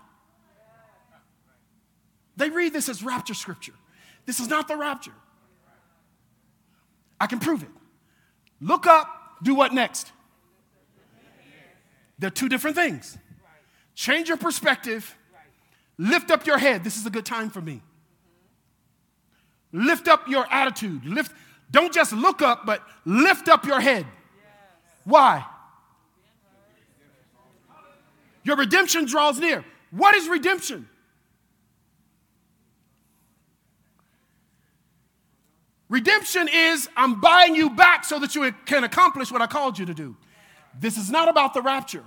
They read this as rapture scripture. This is not the rapture. I can prove it. Look up. Do what next? They're two different things. Change your perspective. Lift up your head. This is a good time for me. Lift up your attitude. Lift. Don't just look up, but lift up your head. Why? Your redemption draws near. What is redemption? Redemption is I'm buying you back so that you can accomplish what I called you to do. This is not about the rapture.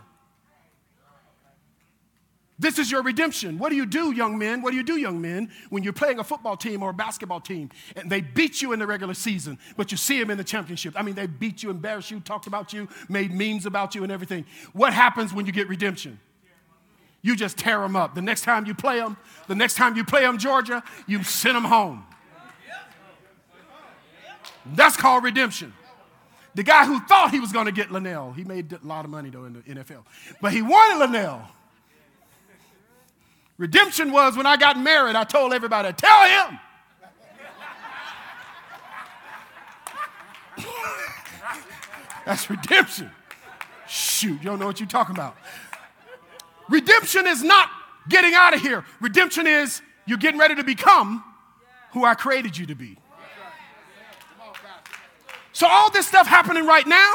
This is your redemption. What do you do, young men? What do you do, young men, when you're playing a football team or a basketball team and they beat you in the regular season, but you see them in the championship? I mean, they beat you, embarrassed you, talked about you, made memes about you and everything. What happens when you get redemption? You just tear them up. The next time you play them, the next time you play them, Georgia, you send them home. That's called redemption. The guy who thought he was going to get Linnell, he made a lot of money, though, in the N F L. But he wanted Linnell. Redemption was when I got married, I told everybody, tell him. That's redemption. Shoot, you don't know what you're talking about. Redemption is not getting out of here. Redemption is you're getting ready to become who I created you to be. So all this stuff happening right now,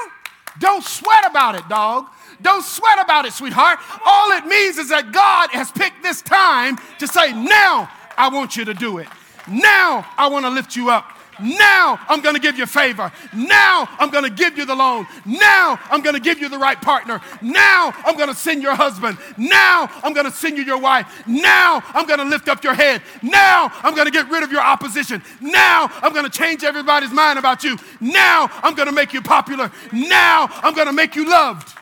don't sweat about it, dog. Don't sweat about it, sweetheart. All it means is that God has picked this time to say, now I want you to do it. Now I want to lift you up. Now I'm going to give you favor. Now I'm going to give you the loan. Now I'm going to give you the right partner. Now I'm going to send your husband. Now I'm going to send you your wife. Now I'm going to lift up your head. Now I'm going to get rid of your opposition. Now I'm going to change everybody's mind about you. Now I'm going to make you popular. Now I'm going to make you loved.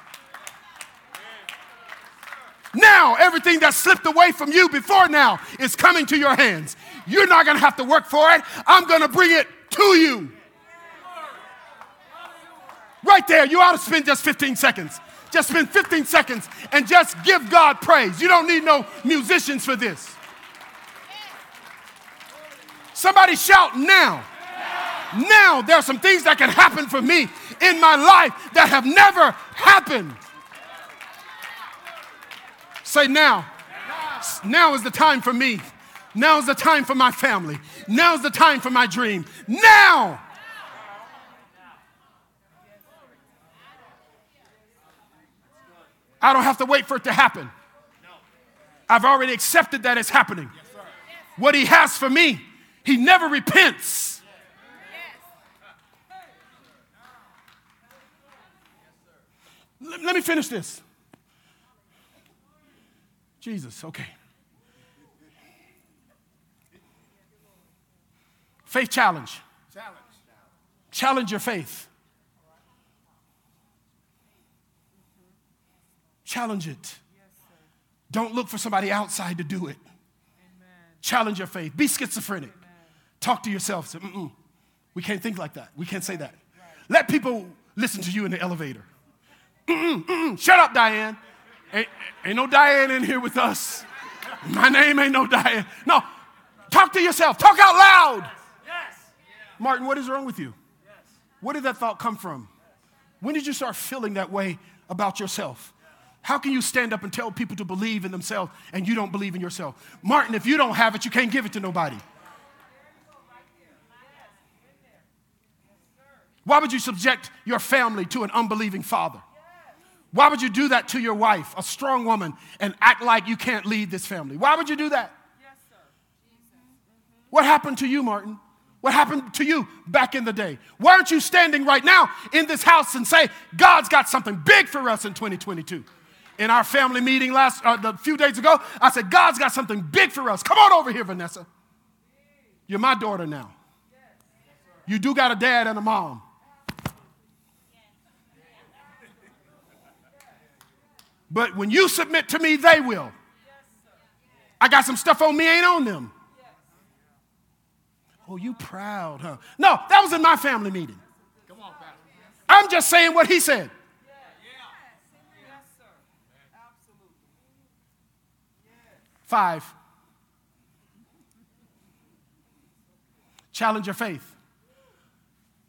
Now everything that slipped away from you before now is coming to your hands. You're not going to have to work for it. I'm going to bring it to you. Right there, you ought to spend just fifteen seconds. Just spend fifteen seconds and just give God praise. You don't need no musicians for this. Somebody shout now. Now there are some things that can happen for me in my life that have never happened. Say now. Now is the time for me. Now is the time for my family. Now is the time for my dream. Now! I don't have to wait for it to happen. I've already accepted that it's happening. What he has for me, he never repents. Let me finish this. Jesus, okay. Faith challenge. Challenge. Challenge your faith. Challenge it. Yes, don't look for somebody outside to do it. Amen. Challenge your faith. Be schizophrenic. Amen. Talk to yourself. Say, mm-mm, we can't think like that. We can't say that. Right. Let people listen to you in the elevator. Mm-mm, mm-mm, shut up, Diane. Ain't, ain't no Diane in here with us. My name ain't no Diane. No, talk to yourself. Talk out loud. Martin, what is wrong with you? Yes. Where did that thought come from? When did you start feeling that way about yourself? How can you stand up and tell people to believe in themselves and you don't believe in yourself? Martin, if you don't have it, you can't give it to nobody. Why would you subject your family to an unbelieving father? Why would you do that to your wife, a strong woman, and act like you can't lead this family? Why would you do that? Yes, sir. Mm-hmm. What happened to you, Martin? What happened to you back in the day? Why aren't you standing right now in this house and say, God's got something big for us in twenty twenty-two? In our family meeting last uh, a few days ago, I said, God's got something big for us. Come on over here, Vanessa. You're my daughter now. You do got a dad and a mom. But when you submit to me, they will. I got some stuff on me, ain't on them. Oh, you proud, huh? No, that was in my family meeting. I'm just saying what he said. Five. Challenge your faith.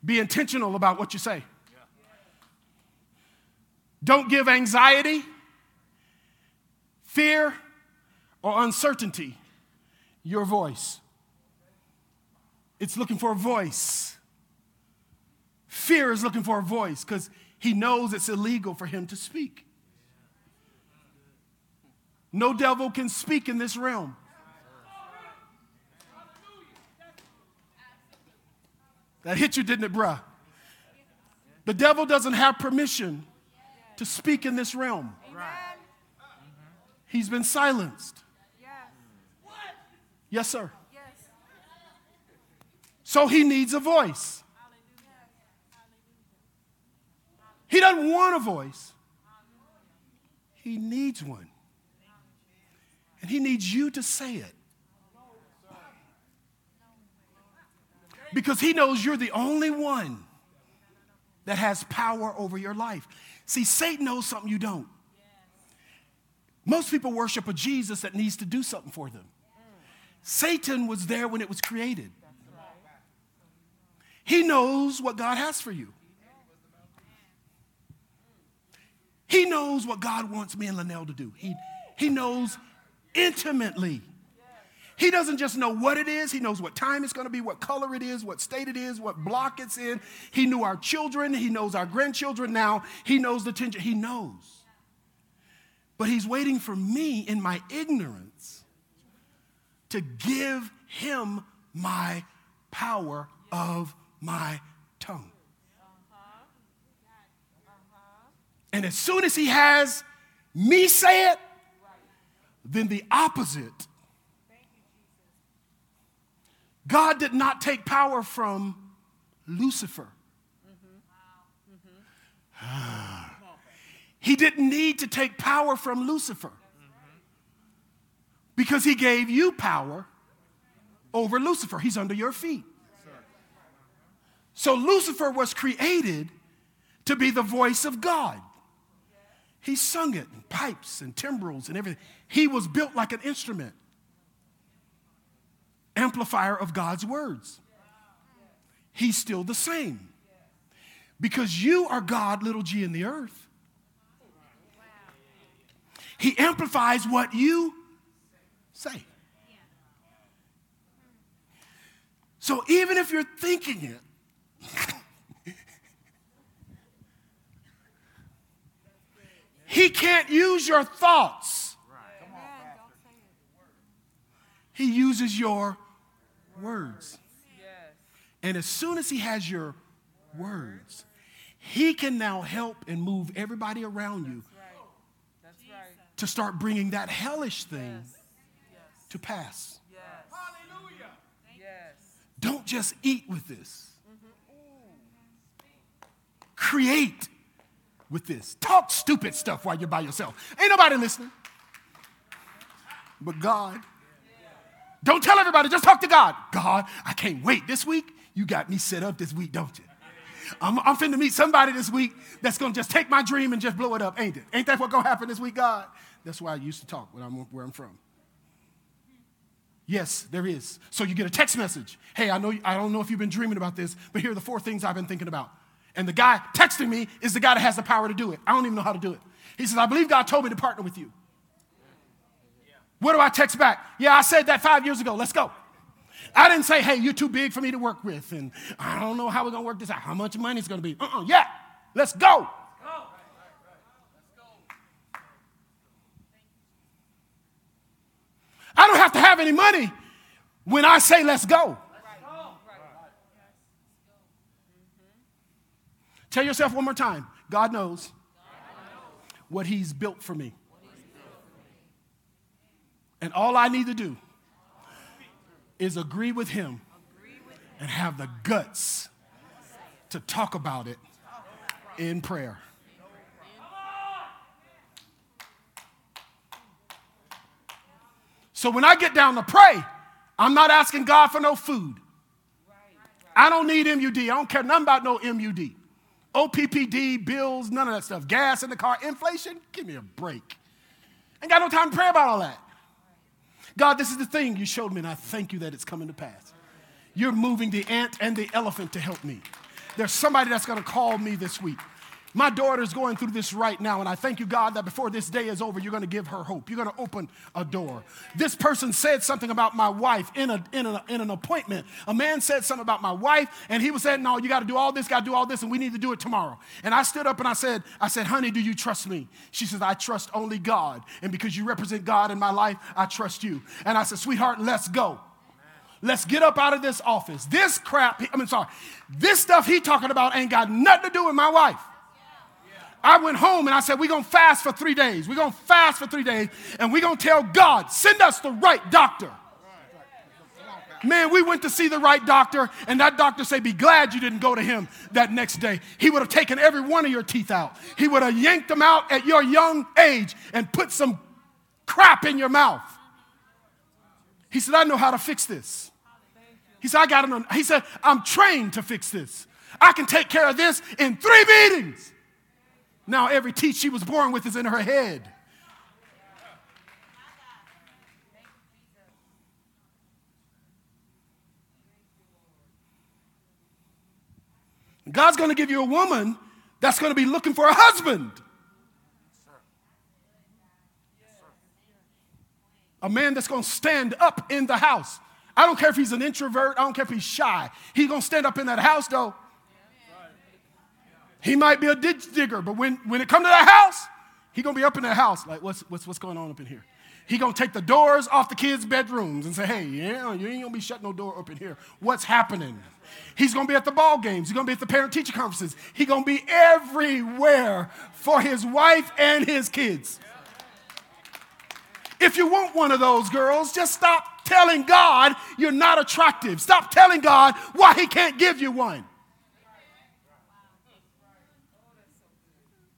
Be intentional about what you say. Don't give anxiety, fear, or uncertainty your voice. It's looking for a voice. Fear is looking for a voice because he knows it's illegal for him to speak. No devil can speak in this realm. That hit you, didn't it, bruh? The devil doesn't have permission to speak in this realm. He's been silenced. Yes, sir. So he needs a voice. He doesn't want a voice. He needs one. And he needs you to say it. Because he knows you're the only one that has power over your life. See, Satan knows something you don't. Most people worship a Jesus that needs to do something for them. Satan was there when it was created. He knows what God has for you. He knows what God wants me and Linnell to do. He, he knows intimately. He doesn't just know what it is. He knows what time it's going to be, what color it is, what state it is, what block it's in. He knew our children. He knows our grandchildren now. He knows the tension. He knows. But he's waiting for me in my ignorance to give him my power of my tongue. And as soon as he has me say it, then the opposite. God did not take power from Lucifer. He didn't need to take power from Lucifer because he gave you power over Lucifer. He's under your feet. So Lucifer was created to be the voice of God. He sung it in pipes and timbrels and everything. He was built like an instrument. Amplifier of God's words. He's still the same. Because you are God, little g, in the earth. He amplifies what you say. So even if you're thinking it, he can't use your thoughts. He uses your words. And as soon as he has your words, he can now help and move everybody around you to start bringing that hellish thing to pass. Don't just eat with this. Create with this. Talk stupid stuff while you're by yourself. Ain't nobody listening but God. Don't tell everybody, just talk to God. God, I can't wait this week. You got me set up this week, don't you? I'm, I'm finna meet somebody this week that's going to just take my dream and just blow it up, ain't it? Ain't that what's going to happen this week, God? That's why I used to talk when I'm, where I'm from. Yes, there is. So you get a text message. Hey, I know I don't know if you've been dreaming about this, but here are the four things I've been thinking about. And the guy texting me is the guy that has the power to do it. I don't even know how to do it. He says, I believe God told me to partner with you. What do I text back? Yeah, I said that five years ago. Let's go. I didn't say, hey, you're too big for me to work with, and I don't know how we're going to work this out, how much money it's going to be. Uh-uh, yeah, let's go. I don't have to have any money when I say let's go. Tell yourself one more time, God knows what he's built for me. And all I need to do is agree with him and have the guts to talk about it in prayer. So when I get down to pray, I'm not asking God for no food. I don't need M U D. I don't care nothing about no M U D. O P P D, bills, none of that stuff. Gas in the car, inflation, give me a break. Ain't got no time to pray about all that. God, this is the thing you showed me, and I thank you that it's coming to pass. You're moving the ant and the elephant to help me. There's somebody that's going to call me this week. My daughter's going through this right now, and I thank you, God, that before this day is over, you're going to give her hope. You're going to open a door. This person said something about my wife in, a, in, a, in an appointment. A man said something about my wife, and he was saying, no, you got to do all this, got to do all this, and we need to do it tomorrow. And I stood up and I said, I said, honey, do you trust me? She says, I trust only God, and because you represent God in my life, I trust you. And I said, sweetheart, let's go. Let's get up out of this office. This crap, I mean, sorry, this stuff he talking about ain't got nothing to do with my wife. I went home and I said, we're going to fast for three days. We're going to fast for three days. And we're going to tell God, send us the right doctor. Man, we went to see the right doctor. And that doctor said, be glad you didn't go to him that next day. He would have taken every one of your teeth out. He would have yanked them out at your young age and put some crap in your mouth. He said, I know how to fix this. He said, I got him. He said, I'm trained to fix this. I can take care of this in three meetings. Now every teeth she was born with is in her head. God's going to give you a woman that's going to be looking for a husband. A man that's going to stand up in the house. I don't care if he's an introvert. I don't care if he's shy. He's going to stand up in that house, though. He might be a ditch digger, but when, when it comes to that house, he's going to be up in that house like, what's, what's, what's going on up in here? He's going to take the doors off the kids' bedrooms and say, hey, yeah, you ain't going to be shutting no door up in here. What's happening? He's going to be at the ball games. He's going to be at the parent-teacher conferences. He's going to be everywhere for his wife and his kids. If you want one of those girls, just stop telling God you're not attractive. Stop telling God why he can't give you one.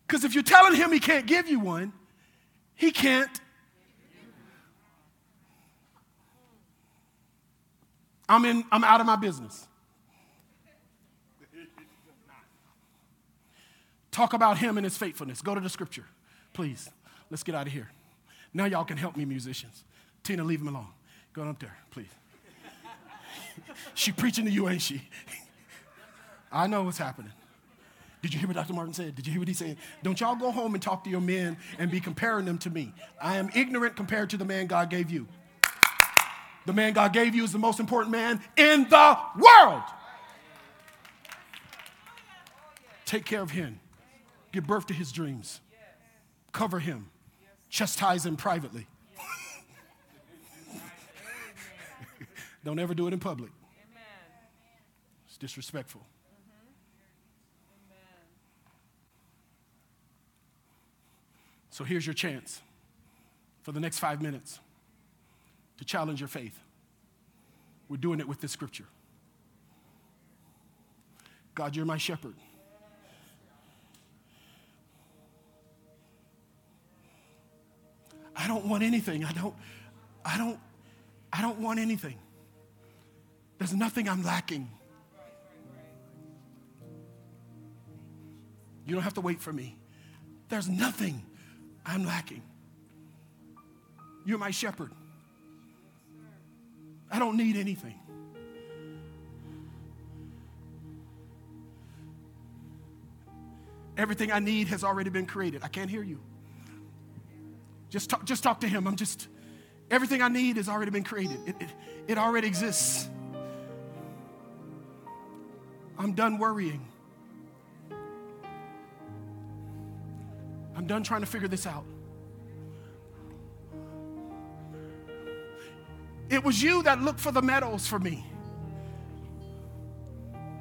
Because if you're telling him he can't give you one, he can't. I'm in, I'm out of my business. Talk about him and his faithfulness. Go to the scripture, please. Let's get out of here. Now y'all can help me, musicians. Tina, leave him alone. Go on up there, please. She preaching to you, ain't she? I know what's happening. Did you hear what Doctor Martin said? Did you hear what he said? Don't y'all go home and talk to your men and be comparing them to me. I am ignorant compared to the man God gave you. The man God gave you is the most important man in the world. Take care of him. Give birth to his dreams. Cover him. Chastise him privately. Don't ever do it in public. It's disrespectful. So here's your chance for the next five minutes to challenge your faith. We're doing it with this scripture. God, you're my shepherd. I don't want anything. I don't, I don't, I don't want anything. There's nothing I'm lacking. You don't have to wait for me. There's nothing I'm lacking. You're my shepherd. I don't need anything. Everything I need has already been created. I can't hear you. Just talk, just talk to him. I'm just, everything I need has already been created. It, it, it already exists. I'm done worrying. I'm done trying to figure this out. It was you that looked for the meadows for me.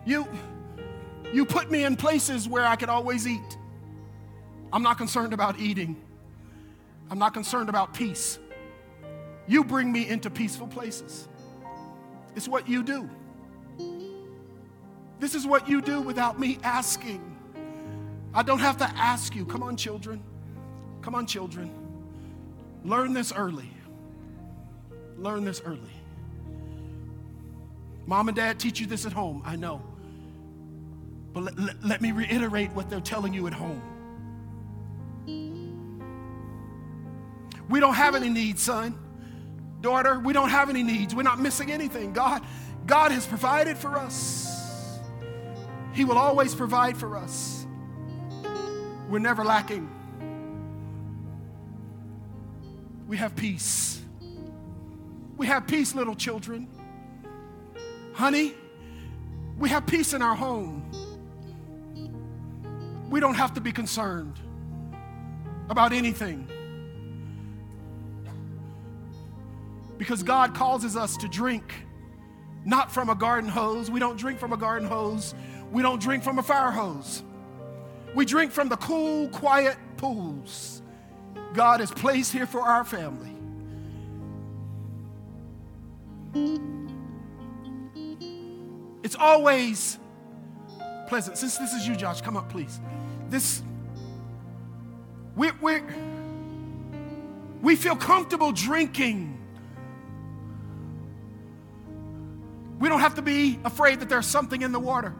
You, you put me in places where I could always eat. I'm not concerned about eating. I'm not concerned about peace. You bring me into peaceful places. It's what you do. This is what you do without me asking. I don't have to ask you. Come on, children. Come on, children. Learn this early. Learn this early. Mom and dad teach you this at home, I know. But let, let, let me reiterate what they're telling you at home. We don't have any needs, son. Daughter, we don't have any needs. We're not missing anything. God, God has provided for us. He will always provide for us. We're never lacking. We have peace. We have peace, little children. Honey, we have peace in our home. We don't have to be concerned about anything because God causes us to drink not from a garden hose. We don't drink from a garden hose. We don't drink from a fire hose. We drink from the cool, quiet pools God has placed here for our family. It's always pleasant. Since this is you, Josh, come up, please. This, we we we feel comfortable drinking. We don't have to be afraid that there's something in the water.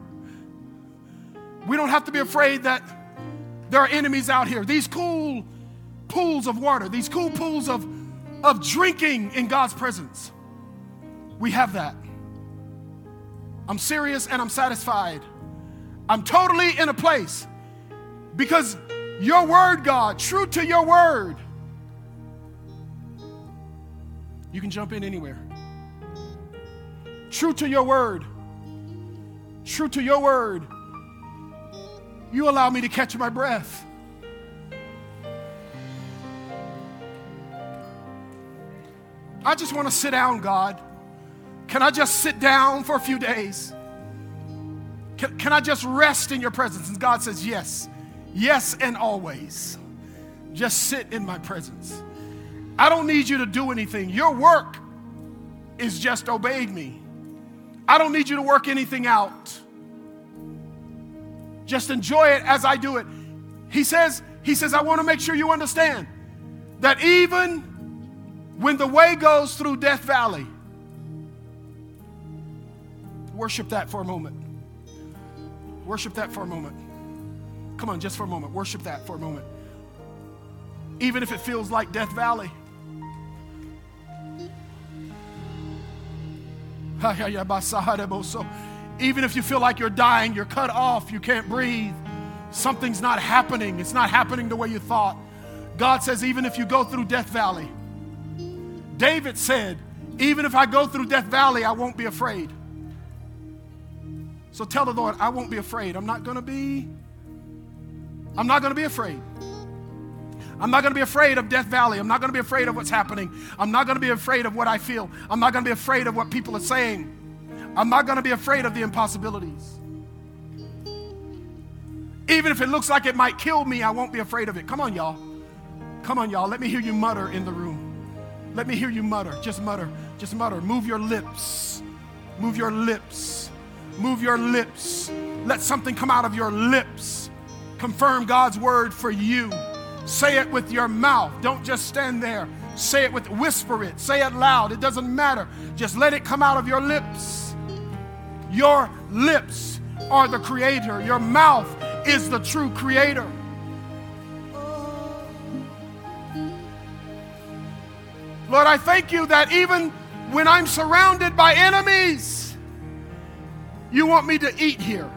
We don't have to be afraid that there are enemies out here. These cool pools of water, these cool pools of, of drinking in God's presence, we have that. I'm serious and I'm satisfied. I'm totally in a place because your word, God, true to your word, you can jump in anywhere. True to your word, true to your word, you allow me to catch my breath. I just want to sit down, God. Can I just sit down for a few days? Can, can I just rest in your presence? And God says, yes. Yes and always. Just sit in my presence. I don't need you to do anything. Your work is just obeyed me. I don't need you to work anything out. Just enjoy it as I do it. He says, he says, I want to make sure you understand that even when the way goes through Death Valley, worship that for a moment. Worship that for a moment. Come on, just for a moment. Worship that for a moment. Even if it feels like Death Valley. Even if you feel like you're dying, you're cut off, you can't breathe, something's not happening, it's not happening the way you thought. God says, even if you go through Death Valley, David said, even if I go through Death Valley, I won't be afraid. So tell the Lord, I won't be afraid. I'm not going to be, I'm not going to be afraid. I'm not going to be afraid of Death Valley. I'm not going to be afraid of what's happening. I'm not going to be afraid of what I feel. I'm not going to be afraid of what people are saying. I'm not going to be afraid of the impossibilities. Even if it looks like it might kill me, I won't be afraid of it. Come on, y'all. Come on, y'all. Let me hear you mutter in the room. Let me hear you mutter. Just mutter. Just mutter. Move your lips. Move your lips. Move your lips. Let something come out of your lips. Confirm God's word for you. Say it with your mouth. Don't just stand there. Say it with, whisper it. Say it loud. It doesn't matter. Just let it come out of your lips. Your lips are the creator. Your mouth is the true creator. Lord, I thank you that even when I'm surrounded by enemies, you want me to eat here.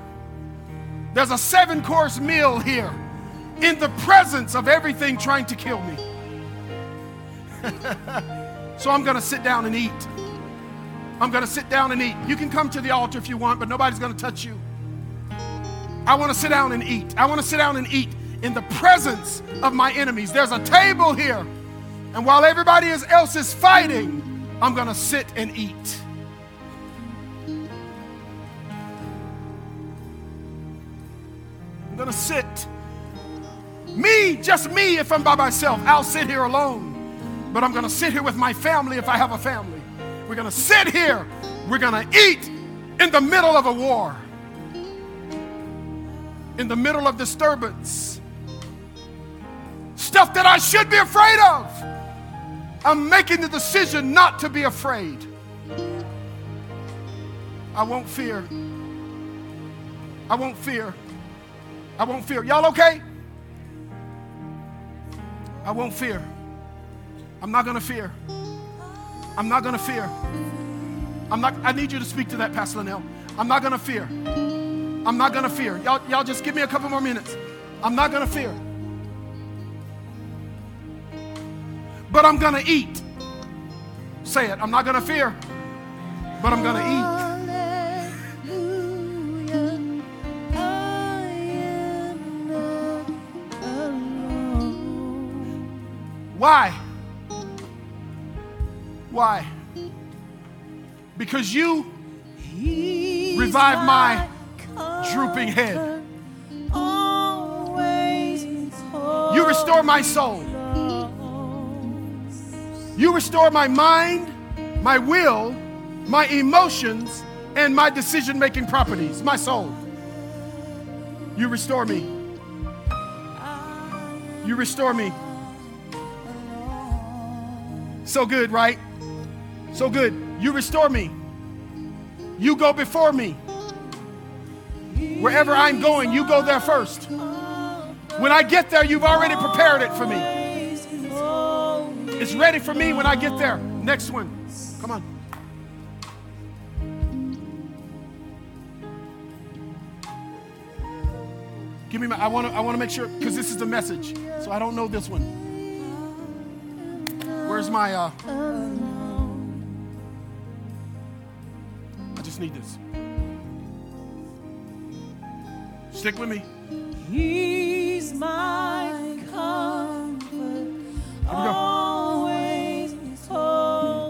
There's a seven-course meal here in the presence of everything trying to kill me. So I'm going to sit down and eat. I'm going to sit down and eat. You can come to the altar if you want, but nobody's going to touch you. I want to sit down and eat. I want to sit down and eat in the presence of my enemies. There's a table here. And while everybody else is fighting, I'm going to sit and eat. I'm going to sit. Me, just me, if I'm by myself, I'll sit here alone. But I'm going to sit here with my family if I have a family. We're going to sit here. We're going to eat in the middle of a war. In the middle of disturbance. Stuff that I should be afraid of. I'm making the decision not to be afraid. I won't fear. I won't fear. I won't fear. Y'all okay? I won't fear. I'm not going to fear. I'm not going to fear. I'm not, I need you to speak to that, Pastor Linnell. I'm not going to fear. I'm not going to fear. Y'all, y'all just give me a couple more minutes. I'm not going to fear. But I'm going to eat. Say it. I'm not going to fear, but I'm going to eat. Why? Why? Because you revive my drooping head. You restore my soul. You restore my mind, my will, my emotions, and my decision-making properties, my soul. You restore me. You restore me. So good, right? So good. You restore me. You go before me. Wherever I'm going, you go there first. When I get there, you've already prepared it for me. It's ready for me when I get there. Next one. Come on. Give me my, I want to I want to make sure, because this is the message. So I don't know this one. Where's my, uh, I just need this. Stick with me. He's my comfort. Here we go.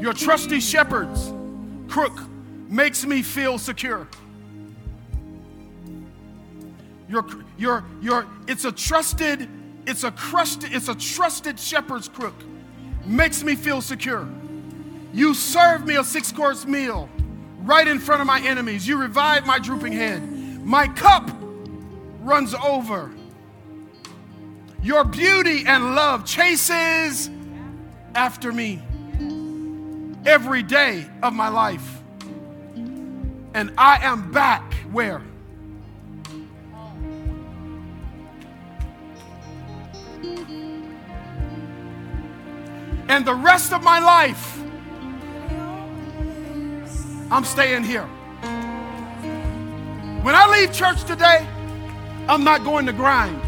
Your trusty shepherd's crook makes me feel secure. Your, your, your. It's a trusted. It's a crusted. It's a trusted shepherd's crook, makes me feel secure. You serve me a six-course meal right in front of my enemies. You revive my drooping head. My cup runs over. Your beauty and love chases after me every day of my life. And I am back where? And the rest of my life, I'm staying here. When I leave church today, I'm not going to grind.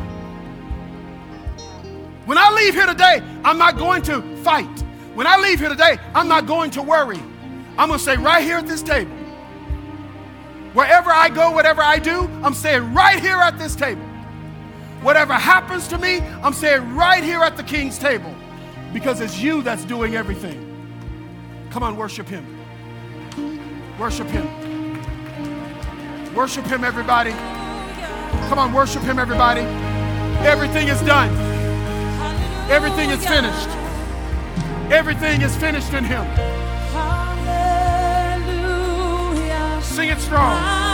When I leave here today, I'm not going to fight. When I leave here today, I'm not going to worry. I'm going to stay right here at this table. Wherever I go, whatever I do, I'm staying right here at this table. Whatever happens to me, I'm staying right here at the King's table. Because it's you that's doing everything. Come on, worship him. Worship him. Worship him, everybody. Come on, worship him, everybody. Everything is done. Everything is finished. Everything is finished in him. Sing it strong.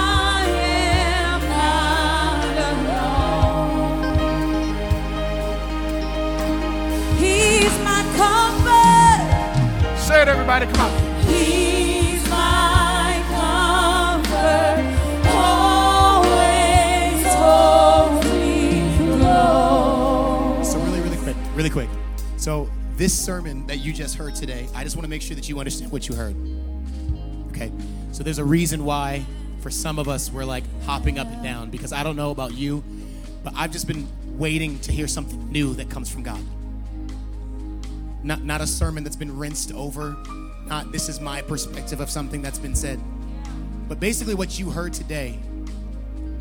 He's my comfort. Say it, everybody. Come on. He's my comfort. Always holds me close. So really, really quick. Really quick. So this sermon that you just heard today, I just want to make sure that you understand what you heard. Okay. So there's a reason why, for some of us, we're like hopping up and down. Because I don't know about you, but I've just been waiting to hear something new that comes from God. Not, not a sermon that's been rinsed over. Not this is my perspective of something that's been said. But basically what you heard today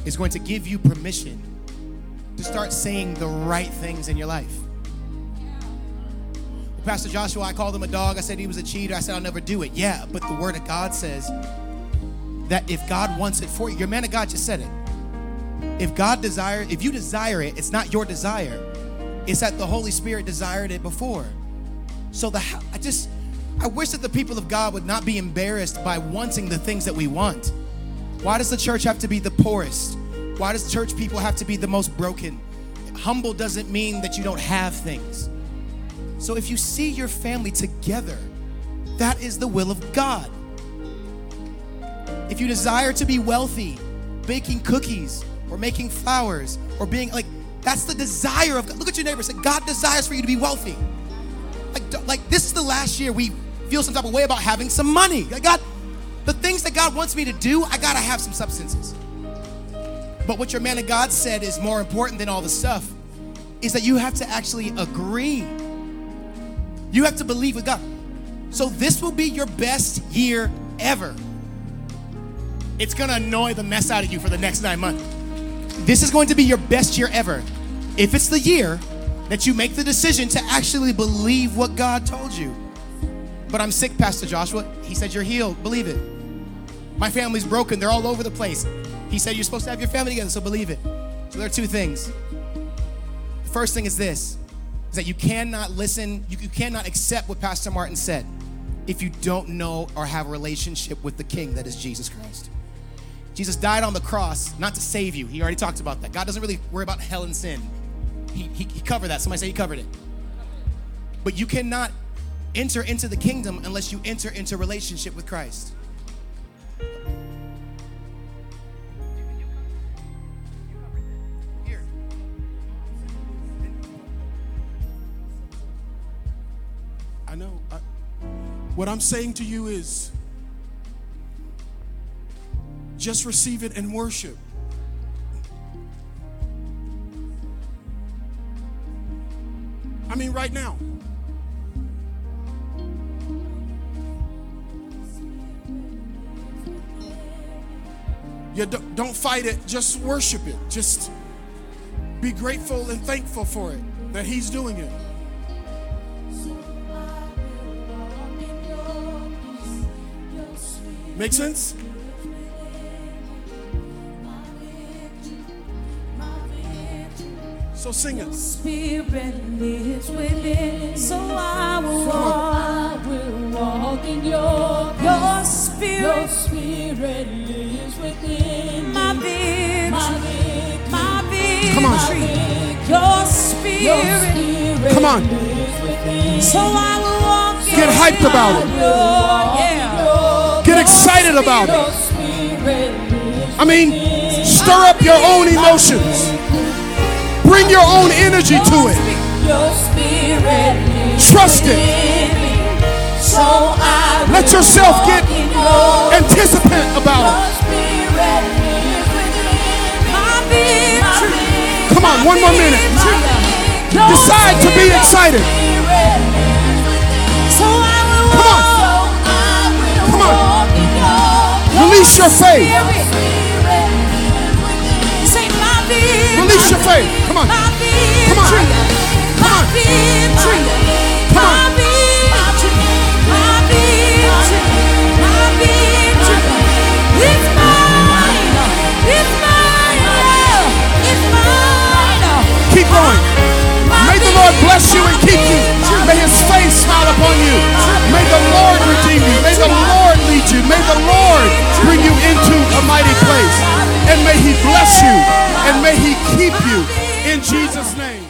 is going to give you permission to start saying the right things in your life. Pastor Joshua, I called him a dog. I said he was a cheater. I said, I'll never do it. Yeah, but the Word of God says that if God wants it for you, your man of God just said it. If God desires, if you desire it, it's not your desire. It's that the Holy Spirit desired it before. So the I just, I wish that the people of God would not be embarrassed by wanting the things that we want. Why does the church have to be the poorest? Why does church people have to be the most broken? Humble doesn't mean that you don't have things. So if you see your family together, that is the will of God. If you desire to be wealthy, baking cookies or making flowers or being like, that's the desire of God. Look at your neighbor and say, God desires for you to be wealthy. Like, like this is the last year we feel some type of way about having some money. Like God, the things that God wants me to do, I gotta have some substances. But what your man of God said is more important than all the stuff is that you have to actually agree. You have to believe with God. So this will be your best year ever. It's gonna annoy the mess out of you for the next nine months. This is going to be your best year ever. If it's the year that you make the decision to actually believe what God told you. But I'm sick, Pastor Joshua. He said you're healed, believe it. My family's broken, they're all over the place. He said you're supposed to have your family together, so believe it. So there are two things. The first thing is this. Is that you cannot listen, you, you cannot accept what Pastor Martin said if you don't know or have a relationship with the King that is Jesus Christ. Jesus died on the cross not to save you. He already talked about that. God doesn't really worry about hell and sin. He, he, he covered that. Somebody say he covered it. But you cannot enter into the kingdom unless you enter into relationship with Christ. I know. I, what I'm saying to you is just receive it and worship. I mean, right now. You don't, don't fight it, just worship it. Just be grateful and thankful for it, that he's doing it. Make sense? So sing it. Spirit lives within, so I will walk. I will walk in your your spirit. Your spirit lives within my victory. My victory. Come on. Your spirit. Come on. So I will walk. Get hyped about it. Get excited about it. I mean, stir up your own emotions. Bring your own energy to it. Trust it. Let yourself get anticipant about it. Come on, one more minute. Decide to be excited. Come on. Come on. Release your faith. Release your faith. Come on. Come on. Come on. Come on. Keep going. May the Lord bless you and keep you. May his face smile upon you. May the Lord redeem you. May the Lord lead you. May the Lord bring you into a mighty place. And may he bless you. And may he keep you. In Jesus' name.